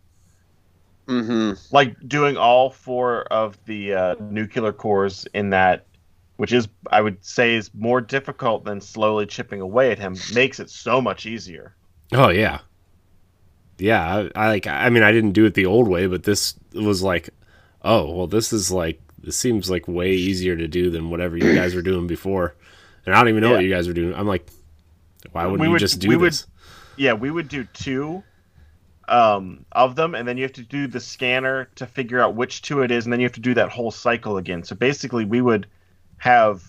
Mm-hmm. Like doing all four of the uh, nuclear cores in that, which is I would say is more difficult than slowly chipping away at him, makes it so much easier. Oh yeah, yeah, I, I like, I mean, I didn't do it the old way, but this was like, oh, well, this is like, this seems like way easier to do than whatever you guys were doing before. And I don't even know yeah. what you guys were doing. I'm like, why wouldn't we, we would, just do we this? Would, yeah, we would do two um, of them, and then you have to do the scanner to figure out which two it is, and then you have to do that whole cycle again. So basically, we would have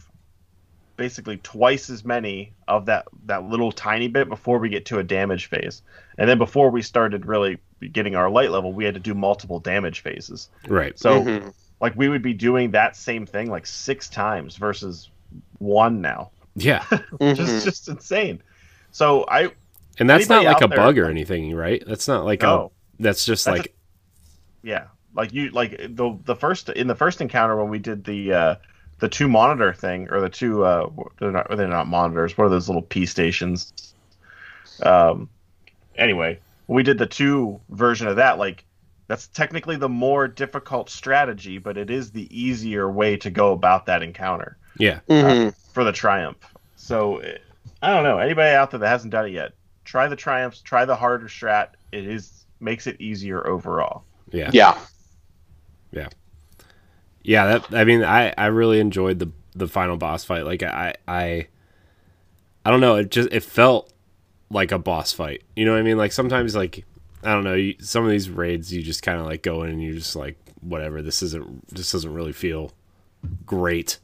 basically twice as many of that, that little tiny bit before we get to a damage phase. And then before we started really getting our light level, we had to do multiple damage phases. Right. So, mm-hmm. like, we would be doing that same thing, like, six times versus one now. Yeah. Mm-hmm. just, just insane. So, I... And that's not like a there, bug or anything, right? That's not like no. a... That's just that's like... A, yeah. Like, you... Like, the the first... In the first encounter when we did the... Uh, the two monitor thing, or the two, uh, they're not, they're not monitors. What are those little P stations? Um, anyway, we did the two version of that. Like, that's technically the more difficult strategy, but it is the easier way to go about that encounter. Yeah. Mm-hmm. uh, for the triumph. So I don't know, anybody out there that hasn't done it yet, try the triumphs, try the harder strat. It is, makes it easier overall. Yeah. Yeah. Yeah. Yeah, that, I mean, I, I really enjoyed the the final boss fight. Like I, I I don't know, it just it felt like a boss fight. You know what I mean? Like sometimes, like I don't know, you, some of these raids you just kind of like go in and you're just like whatever. This isn't this doesn't really feel great,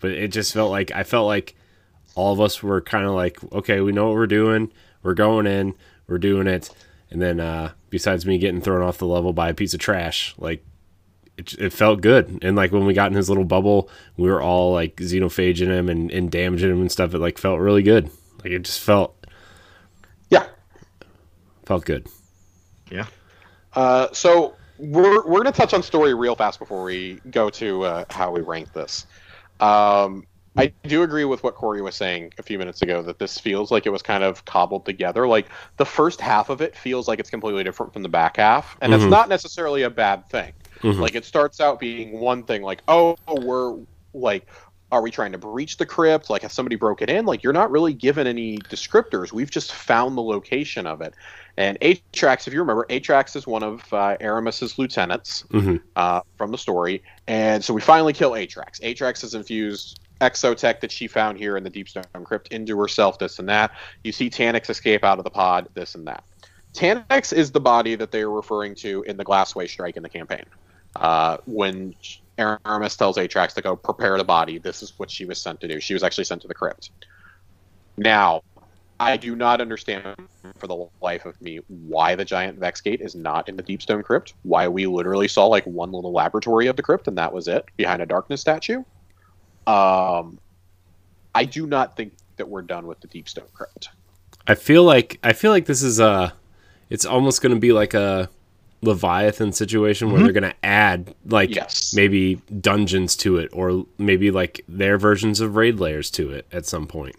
but it just felt like I felt like all of us were kind of like okay, we know what we're doing, we're going in, we're doing it, and then uh, besides me getting thrown off the level by a piece of trash, like. It, it felt good. And like when we got in his little bubble, we were all like xenophaging him and, and damaging him and stuff. It like felt really good. Like it just felt, yeah, felt good. Yeah. Uh, so we're, we're going to touch on story real fast before we go to uh, how we rank this. Um, I do agree with what Corey was saying a few minutes ago, that this feels like it was kind of cobbled together. Like the first half of it feels like it's completely different from the back half. And mm-hmm. it's not necessarily a bad thing. Mm-hmm. Like, it starts out being one thing, like, oh, we're, like, are we trying to breach the crypt? Like, has somebody broke it in? Like, you're not really given any descriptors. We've just found the location of it. And Atraks, if you remember, Atraks is one of uh, Aramis's lieutenants mm-hmm. uh, from the story. And so we finally kill Atraks. Atraks has infused exotech that she found here in the Deep Stone Crypt into herself, this and that. You see Taniks escape out of the pod, this and that. Taniks is the body that they are referring to in the Glassway strike in the campaign. Uh, when Aramis tells Atraks to go prepare the body, this is what she was sent to do. She was actually sent to the crypt. Now, I do not understand for the life of me why the giant Vex Gate is not in the Deep Stone Crypt, why we literally saw like one little laboratory of the crypt and that was it, behind a darkness statue. Um, I do not think that we're done with the Deep Stone Crypt. I feel like, I feel like this is a, it's almost going to be like a Leviathan situation where mm-hmm. they're going to add like yes. maybe dungeons to it or maybe like their versions of raid layers to it at some point.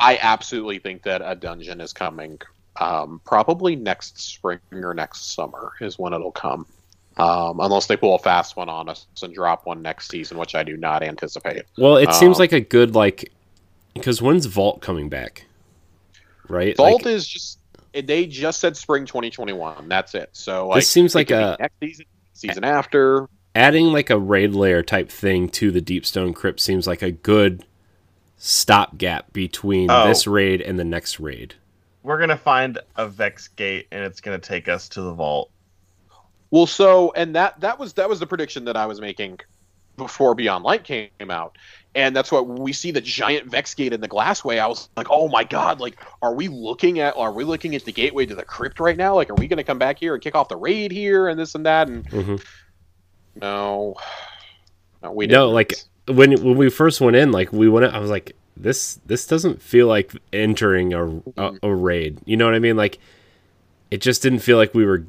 I absolutely think that a dungeon is coming um, probably next spring or next summer is when it'll come. Um, unless they pull a fast one on us and drop one next season, which I do not anticipate. Well, it um, seems like a good like because when's Vault coming back? Right? Vault like, is just they just said spring twenty twenty-one. That's it. So like, this seems like a next season, season after adding like a raid layer type thing to the Deep Stone Crypt seems like a good stopgap between oh. this raid and the next raid. We're gonna find a Vex Gate and it's gonna take us to the Vault. Well, so and that that was that was the prediction that I was making before Beyond Light came out. And that's what we see the giant Vex Gate in the Glassway. I was like, oh my God, like, are we looking at, are we looking at the gateway to the crypt right now? Like, are we going to come back here and kick off the raid here and this and that? And mm-hmm. no, no, we didn't. No, like when, when we first went in, like we went, in, I was like, this, this doesn't feel like entering a, a, a raid. You know what I mean? Like it just didn't feel like we were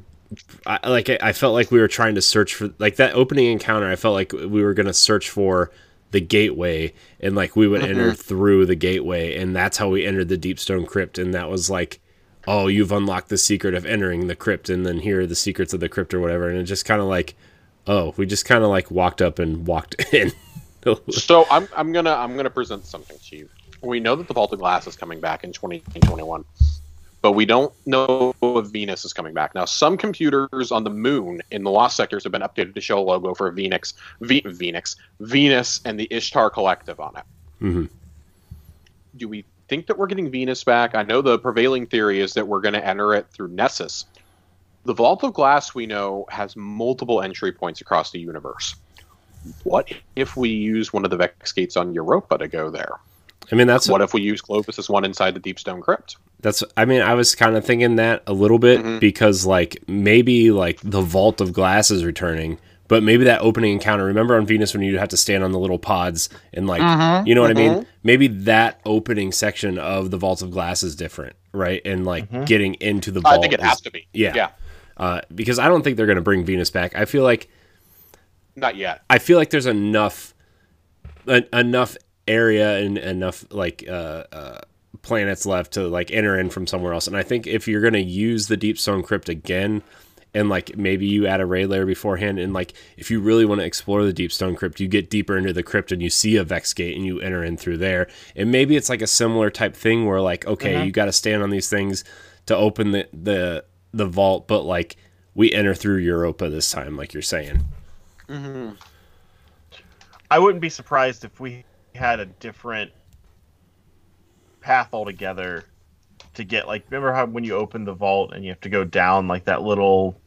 I, like, I felt like we were trying to search for like that opening encounter. I felt like we were going to search for the gateway and like we would mm-hmm. enter through the gateway and that's how we entered the Deep Stone Crypt. And that was like, oh, you've unlocked the secret of entering the crypt. And then here are the secrets of the crypt or whatever. And it just kind of like, oh, we just kind of like walked up and walked in. So I'm, I'm going to, I'm going to present something to you. We know that the Vault of Glass is coming back in twenty twenty-one. but we don't know if Venus is coming back. Now, some computers on the moon in the Lost Sectors have been updated to show a logo for Venus, v Venus, Venus, and the Ishtar Collective on it. Mm-hmm. Do we think that we're getting Venus back? I know the prevailing theory is that we're going to enter it through Nessus. The Vault of Glass, we know, has multiple entry points across the universe. What if we use one of the Vex gates on Europa to go there? I mean, that's what a, if we use Clovis as one inside the Deep Stone Crypt? That's, I mean, I was kind of thinking that a little bit mm-hmm. because, like, maybe like the Vault of Glass is returning, but maybe that opening encounter. Remember on Venus when you have to stand on the little pods and like, mm-hmm. you know what mm-hmm. I mean? Maybe that opening section of the Vault of Glass is different, right? And like mm-hmm. getting into the vault. I think it is, has to be. Yeah, yeah. Uh, because I don't think they're going to bring Venus back. I feel like not yet. I feel like there's enough en enough. area and enough like uh, uh, planets left to like enter in from somewhere else. And I think if you're going to use the Deep Stone Crypt again, and like maybe you add a raid layer beforehand, and like if you really want to explore the Deep Stone Crypt, you get deeper into the crypt and you see a Vex gate and you enter in through there. And maybe it's like a similar type thing where like, okay, mm-hmm. you got to stand on these things to open the, the the vault, but like we enter through Europa this time, like you're saying. Mm-hmm. I wouldn't be surprised if we had a different path altogether to get, like, remember how when you open the vault and you have to go down like that little,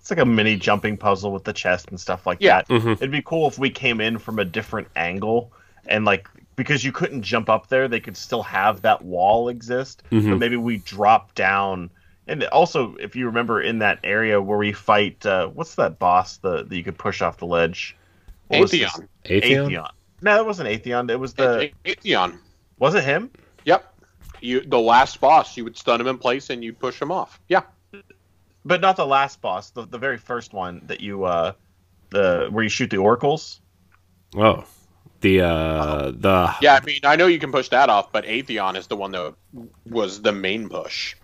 it's like a mini jumping puzzle with the chest and stuff like yeah. that. Mm-hmm. It'd be cool if we came in from a different angle and like, because you couldn't jump up there, they could still have that wall exist, mm-hmm. but maybe we drop down. And also, if you remember in that area where we fight, uh, what's that boss that, that you could push off the ledge? What Atheon. Atheon. Atheon. No, that wasn't Atheon. It was the Atheon. Was it him? Yep. You the last boss. You would stun him in place and you push him off. Yeah, but not the last boss. The the very first one that you uh the where you shoot the oracles. Oh, the uh oh. the yeah. I mean, I know you can push that off, but Atheon is the one that was the main push.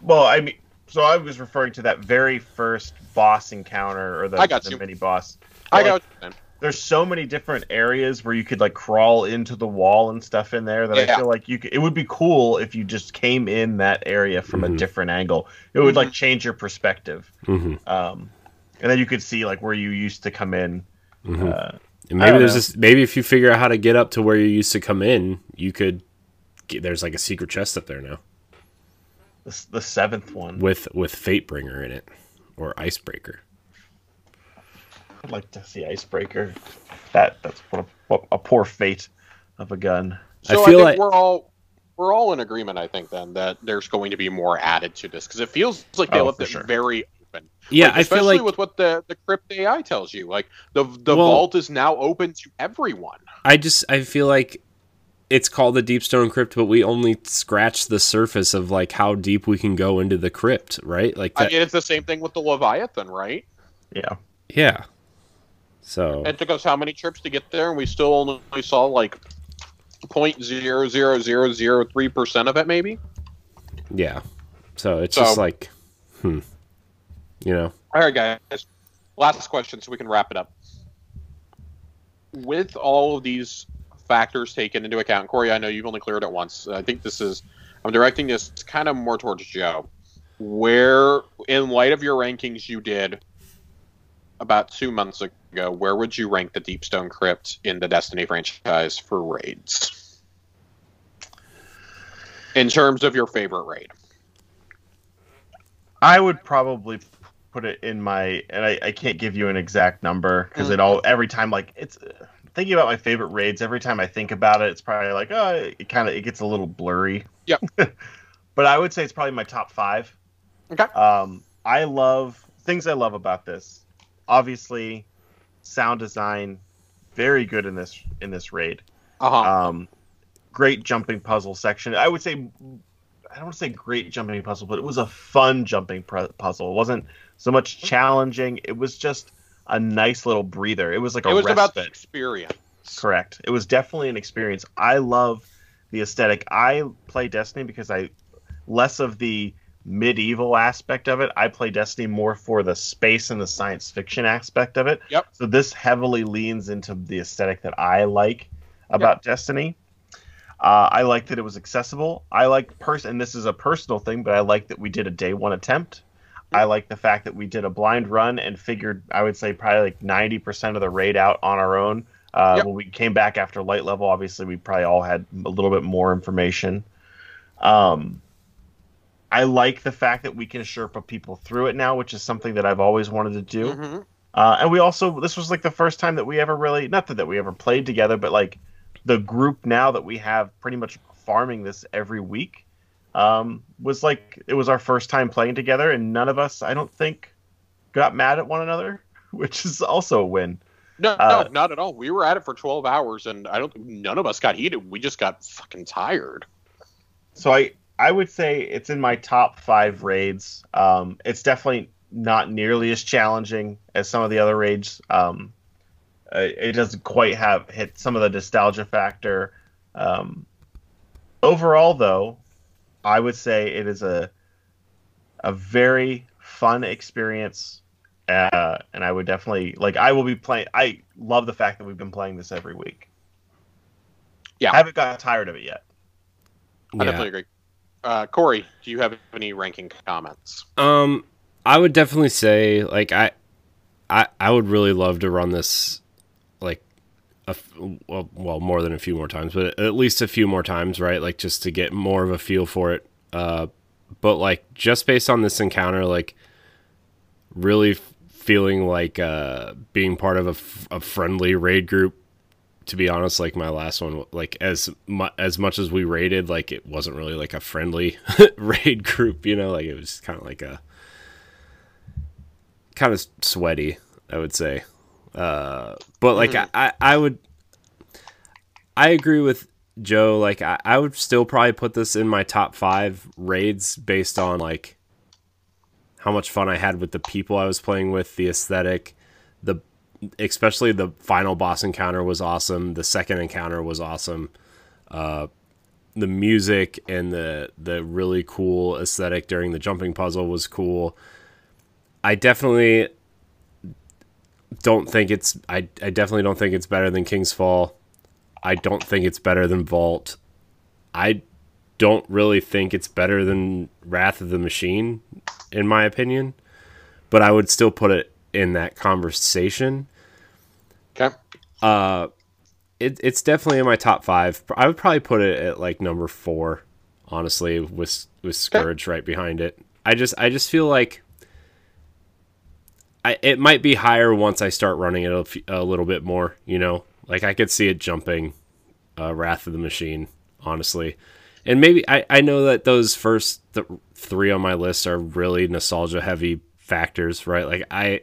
Well, I mean, so I was referring to that very first boss encounter or the, I got the you. mini boss. I well, got you, man. There's so many different areas where you could like crawl into the wall and stuff in there that yeah. I feel like you could, it would be cool if you just came in that area from mm-hmm. a different angle. It would mm-hmm. like change your perspective. Mm-hmm. Um, and then you could see like where you used to come in. Mm-hmm. uh, and maybe there's this, maybe if you figure out how to get up to where you used to come in, you could get, there's like a secret chest up there now. The, the seventh one with, with Fatebringer in it or Icebreaker. I'd like to see Icebreaker. That that's what a, a poor fate of a gun. So I feel I think like we're all we're all in agreement. I think then that there's going to be more added to this because it feels like they oh, left it sure. very open. Yeah, like, I especially feel like with what the the Crypt A I tells you, like the the well, vault is now open to everyone. I just I feel like it's called the Deep Stone Crypt, but we only scratched the surface of like how deep we can go into the crypt, right? Like that, I mean, it's the same thing with the Leviathan, right? Yeah. Yeah. So it took us how many trips to get there, and we still only saw like zero point zero zero zero zero three percent of it, maybe. Yeah. So it's so, just like, hmm. You know. All right, guys. Last question, so we can wrap it up. With all of these factors taken into account, Corey, I know you've only cleared it once. I think this is. I'm directing this kind of more towards Joe. Where, in light of your rankings, you did about two months ago, where would you rank the Deep Stone Crypt in the Destiny franchise for raids? In terms of your favorite raid. I would probably put it in my, and I, I can't give you an exact number, because mm. it all, every time, like, it's, thinking about my favorite raids, every time I think about it, it's probably like, oh, it kind of, it gets a little blurry. Yep. But I would say it's probably my top five. Okay. Um, I love, things I love about this. Obviously, sound design, very good in this in this raid. Uh-huh. Um, great jumping puzzle section. I would say, I don't want to say great jumping puzzle, but it was a fun jumping puzzle. It wasn't so much challenging. It was just a nice little breather. It was like a It was respite. About the experience. Correct. It was definitely an experience. I love the aesthetic. I play Destiny because I less of the medieval aspect of it. I play Destiny more for the space and the science fiction aspect of it. Yep. So this heavily leans into the aesthetic that I like about yep. Destiny. Uh, I liked that it was accessible. I like pers- and this is a personal thing, but I like that we did a day one attempt. I like the fact that we did a blind run and figured, I would say, probably like ninety percent of the raid out on our own. Uh, yep. When we came back after light level, obviously, we probably all had a little bit more information. Um, I like the fact that we can Sherpa people through it now, which is something that I've always wanted to do. Mm-hmm. Uh, and we also, this was like the first time that we ever really, not that we ever played together, but like the group now that we have pretty much farming this every week. Um, was like, it was our first time playing together, and none of us, I don't think, got mad at one another, which is also a win. No, uh, no, not at all. We were at it for twelve hours, and I don't think none of us got heated. We just got fucking tired. So I, I would say it's in my top five raids. Um, it's definitely not nearly as challenging as some of the other raids. Um, it doesn't quite have hit some of the nostalgia factor. Um, overall, though, I would say it is a a very fun experience, uh, and I would definitely, like, I will be playing, I love the fact that we've been playing this every week. Yeah. I haven't got tired of it yet. Yeah. I definitely agree. Uh, Corey, do you have any ranking comments? Um, I would definitely say, like, I, I, I would really love to run this, like, A, well, more than a few more times, but at least a few more times, right? Like, just to get more of a feel for it. Uh, but, like, just based on this encounter, like, really f- feeling like uh, being part of a, f- a friendly raid group, to be honest, like, my last one, like, as, mu- as much as we raided, like, it wasn't really, like, a friendly raid group, you know? Like, it was kind of like a... kind of sweaty, I would say. Uh, but like, mm. I, I would, I agree with Joe. Like I, I would still probably put this in my top five raids based on like how much fun I had with the people I was playing with, the aesthetic, the, especially the final boss encounter was awesome. The second encounter was awesome. Uh, the music and the, the really cool aesthetic during the jumping puzzle was cool. I definitely don't think it's I, I definitely don't think it's better than King's Fall. I don't think it's better than Vault. I don't really think it's better than Wrath of the Machine, in my opinion. But I would still put it in that conversation. Okay. Uh it it's definitely in my top five. I would probably put it at like number four, honestly, with with Scourge okay. right behind it. I just I just feel like I, it might be higher once I start running it a, f- a little bit more, you know, like I could see it jumping uh, Wrath of the Machine, honestly. And maybe I, I know that those first th- three on my list are really nostalgia heavy factors, right? Like I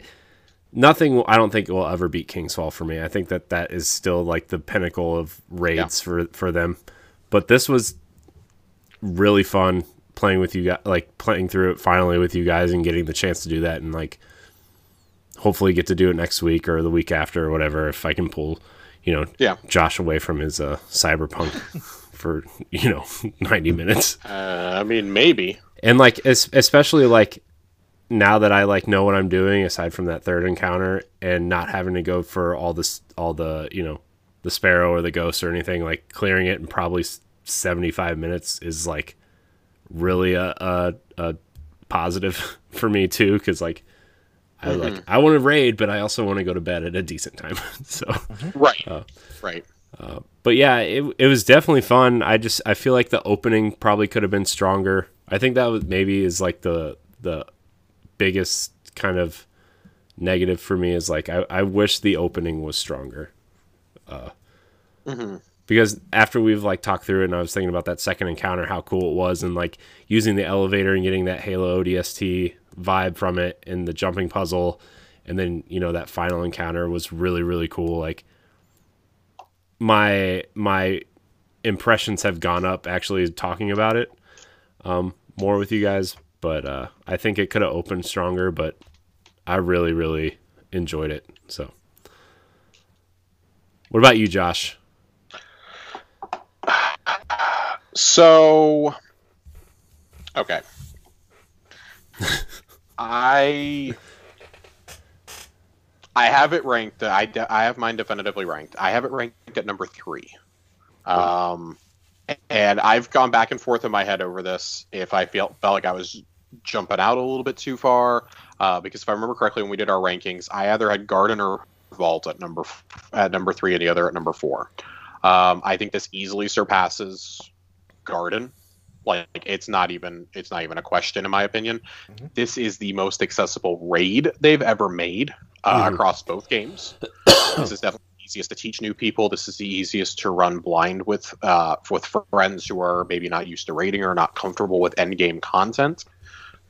nothing I don't think will ever beat King's Fall for me. I think that that is still like the pinnacle of raids yeah. for, for them. But this was really fun playing with you guys, like playing through it finally with you guys and getting the chance to do that. And like, hopefully get to do it next week or the week after or whatever if I can pull, you know, yeah. Josh away from his uh, Cyberpunk for, you know, ninety minutes. Uh, I mean, maybe. And, like, es- especially, like, now that I, like, know what I'm doing aside from that third encounter and not having to go for all this, all the, you know, the Sparrow or the Ghost or anything, like, clearing it in probably seventy-five minutes is, like, really a, a, a positive for me, too, because, like, I like mm-hmm. I want to raid, but I also want to go to bed at a decent time. So right, uh, right. Uh, but yeah, it it was definitely fun. I just I feel like the opening probably could have been stronger. I think that was maybe is like the the biggest kind of negative for me is like I, I wish the opening was stronger. Uh, mm-hmm. Because after we've like talked through it, and I was thinking about that second encounter, how cool it was, and like using the elevator and getting that Halo O D S T vibe from it and the jumping puzzle, and then you know that final encounter was really really cool. Like my my impressions have gone up actually talking about it um more with you guys, but uh I think it could have opened stronger, but I really really enjoyed it. So what about you, Josh? So okay I I have it ranked. I, de- I have mine definitively ranked. I have it ranked at number three. Um, And I've gone back and forth in my head over this if I feel, felt like I was jumping out a little bit too far. Uh, because if I remember correctly, when we did our rankings, I either had Garden or Vault at number at number three and the other at number four. Um, I think this easily surpasses Garden. Like, it's not even it's not even a question, in my opinion. Mm-hmm. This is the most accessible raid they've ever made uh, mm-hmm. across both games. This is definitely the easiest to teach new people. This is the easiest to run blind with uh, with friends who are maybe not used to raiding or not comfortable with end game content.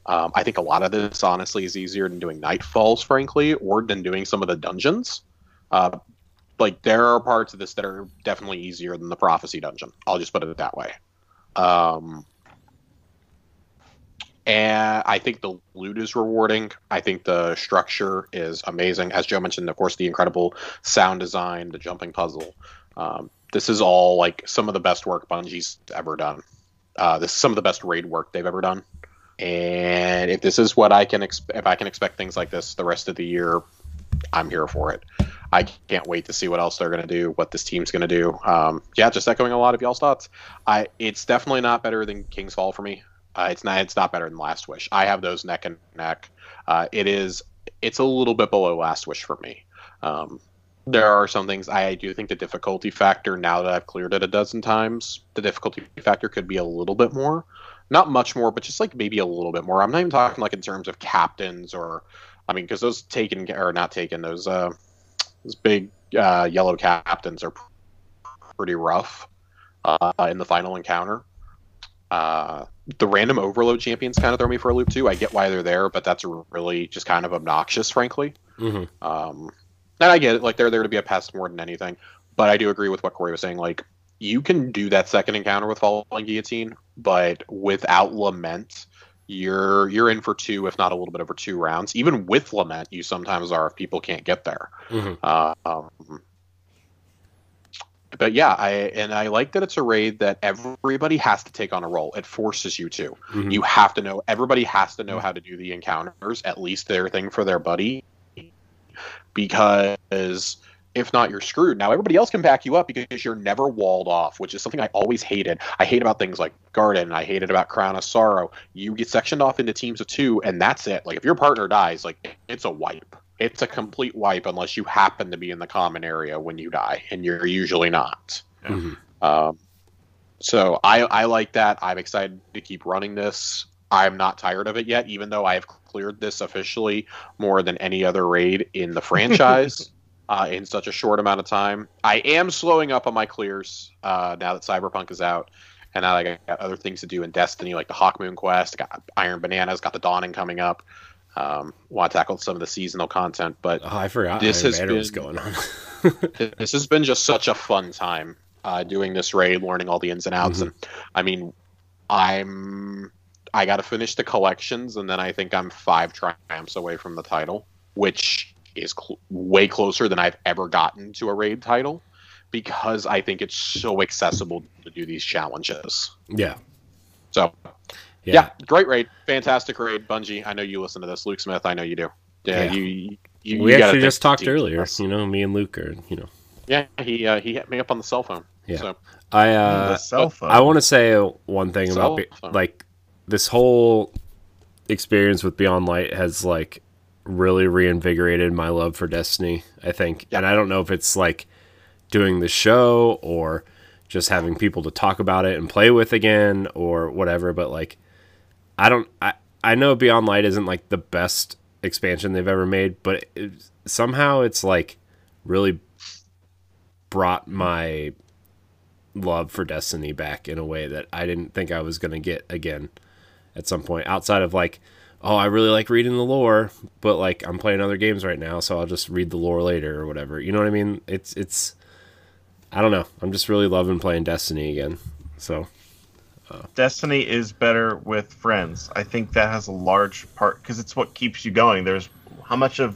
Um, I think a lot of this, honestly, is easier than doing Nightfalls, frankly, or than doing some of the dungeons. Uh, like, there are parts of this that are definitely easier than the Prophecy dungeon. I'll just put it that way. Um, and I think the loot is rewarding. I think the structure is amazing. As Joe mentioned, of course, the incredible sound design, the jumping puzzle. Um, this is all, like, some of the best work Bungie's ever done. Uh, this is some of the best raid work they've ever done. And if this is what I can expect, if I can expect things like this the rest of the year, I'm here for it. I can't wait to see what else they're going to do, what this team's going to do. Um, yeah, just echoing a lot of y'all's thoughts. I it's definitely not better than King's Fall for me. Uh, it's not it's not better than Last Wish. I have those neck and neck. Uh, it is it's a little bit below Last Wish for me. Um, there are some things I do think the difficulty factor, now that I've cleared it a dozen times, the difficulty factor could be a little bit more. Not much more, but just like maybe a little bit more. I'm not even talking like in terms of captains or, I mean, because those taken or not taken, those uh, those big uh, yellow captains are pretty rough uh, in the final encounter. Uh, the random overload champions kind of throw me for a loop too. I get why they're there, but that's really just kind of obnoxious, frankly. Mm-hmm. Um, and I get it, like they're there to be a pest more than anything. But I do agree with what Corey was saying, like. You can do that second encounter with Falling Guillotine, but without Lament, you're you're in for two, if not a little bit over two rounds. Even with Lament, you sometimes are if people can't get there. Mm-hmm. uh, um, but yeah, I and I like that it's a raid that everybody has to take on a role. It forces you to. Mm-hmm. You have to know. Everybody has to know how to do the encounters, at least their thing for their buddy, because. If not, you're screwed. Now, everybody else can back you up because you're never walled off, which is something I always hated. I hate about things like Garden. I hated about Crown of Sorrow. You get sectioned off into teams of two, and that's it. Like, if your partner dies, like, it's a wipe. It's a complete wipe unless you happen to be in the common area when you die, and you're usually not. Mm-hmm. Um, so I, I like that. I'm excited to keep running this. I'm not tired of it yet, even though I have cleared this officially more than any other raid in the franchise. Uh, in such a short amount of time. I am slowing up on my clears uh, now that Cyberpunk is out, and now that I got other things to do in Destiny, like the Hawkmoon quest, got Iron Bananas, got the Dawning coming up. Um, want to tackle some of the seasonal content, but oh, I forgot this has been what's going on. This has been just such a fun time uh, doing this raid, learning all the ins and outs, mm-hmm. and I mean, I'm I got to finish the collections, and then I think I'm five triumphs away from the title, which. Is cl- way closer than I've ever gotten to a raid title because I think it's so accessible to do these challenges. Yeah. So, yeah, yeah great raid. Fantastic raid, Bungie. I know you listen to this. Luke Smith, I know you do. Yeah. yeah. You, you, we you actually just talked earlier. You know, me and Luke are, you know. Yeah, he uh, he hit me up on the cell phone. Yeah. So. I, uh, cell phone. I want to say one thing about, be- like, this whole experience with Beyond Light has, like, really reinvigorated my love for Destiny, I think. Yep. And I don't know if it's like doing the show or just having people to talk about it and play with again or whatever, but like I don't I, I know Beyond Light isn't like the best expansion they've ever made, but it, somehow it's like really brought my love for Destiny back in a way that I didn't think I was going to get again at some point outside of like oh, I really like reading the lore, but like I'm playing other games right now, so I'll just read the lore later or whatever. You know what I mean? It's it's, I don't know. I'm just really loving playing Destiny again. So, uh. Destiny is better with friends. I think that has a large part because it's what keeps you going. There's how much of,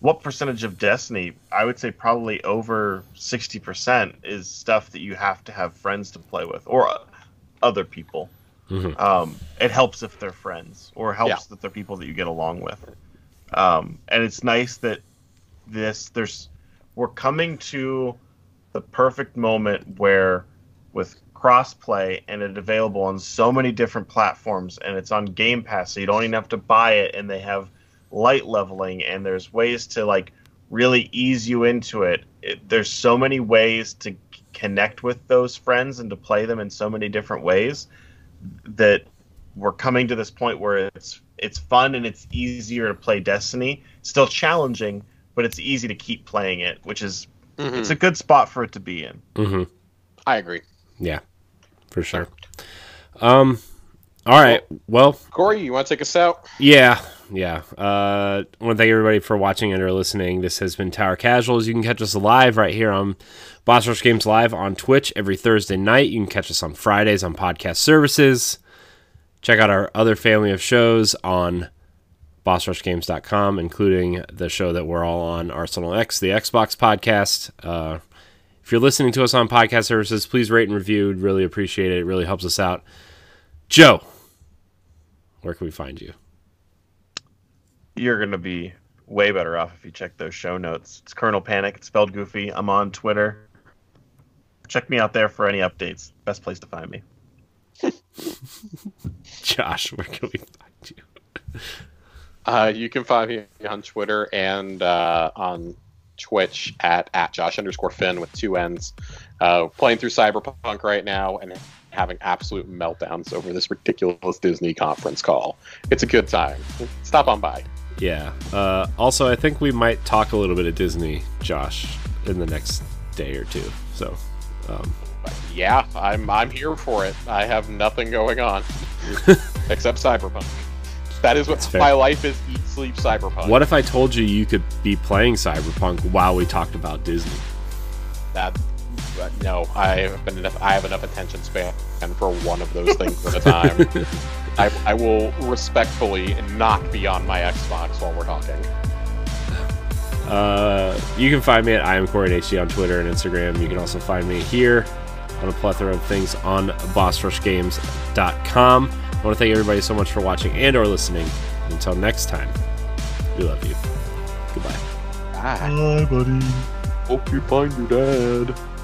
what percentage of Destiny? I would say probably over sixty percent is stuff that you have to have friends to play with or other people. Mm-hmm. Um, it helps if they're friends or helps yeah. that they're people that you get along with. Um, and it's nice that this there's we're coming to the perfect moment where with cross-play, and it's available on so many different platforms, and it's on Game Pass, so you don't even have to buy it, and they have light leveling, and there's ways to, like, really ease you into it. It there's so many ways to c- connect with those friends and to play them in so many different ways that we're coming to this point where it's it's fun and it's easier to play Destiny. It's still challenging, but it's easy to keep playing it, which is mm-hmm. it's a good spot for it to be in. Mm-hmm. I agree. Yeah, for sure. Um, all right. Well, Corey, you want to take us out? Yeah, yeah. Uh, I want to thank everybody for watching and or listening. This has been Tower Casuals. You can catch us live right here on Boss Rush Games Live on Twitch every Thursday night. You can catch us on Fridays on podcast services. Check out our other family of shows on boss rush games dot com, including the show that we're all on, Arsenal X, the Xbox podcast. Uh, if you're listening to us on podcast services, please rate and review. We'd really appreciate it. It really helps us out. Joe, where can we find you? You're going to be way better off if you check those show notes. It's Colonel Panic. It's spelled goofy. I'm on Twitter. Check me out there for any updates. Best place to find me. Josh, where can we find you? Uh, you can find me on Twitter and uh, on Twitch at, at Josh underscore Finn with two N's. Uh, playing through Cyberpunk right now and having absolute meltdowns over this ridiculous Disney conference call. It's a good time. Stop on by. Yeah. Uh, also, I think we might talk a little bit of Disney, Josh, in the next day or two. So. Um, Yeah, I'm I'm here for it. I have nothing going on except Cyberpunk. That is what my life is: eat, sleep, Cyberpunk. What if I told you you could be playing Cyberpunk while we talked about Disney? That no, I have been enough. I have enough attention span for one of those things at a time. I, I will respectfully not be on my Xbox while we're talking. Uh, you can find me at I am Corey H D on Twitter and Instagram. You can also find me here on a plethora of things on boss rush games dot com. I want to thank everybody so much for watching and or listening. Until next time, we love you. Goodbye. Bye, Bye buddy. Hope you find your dad.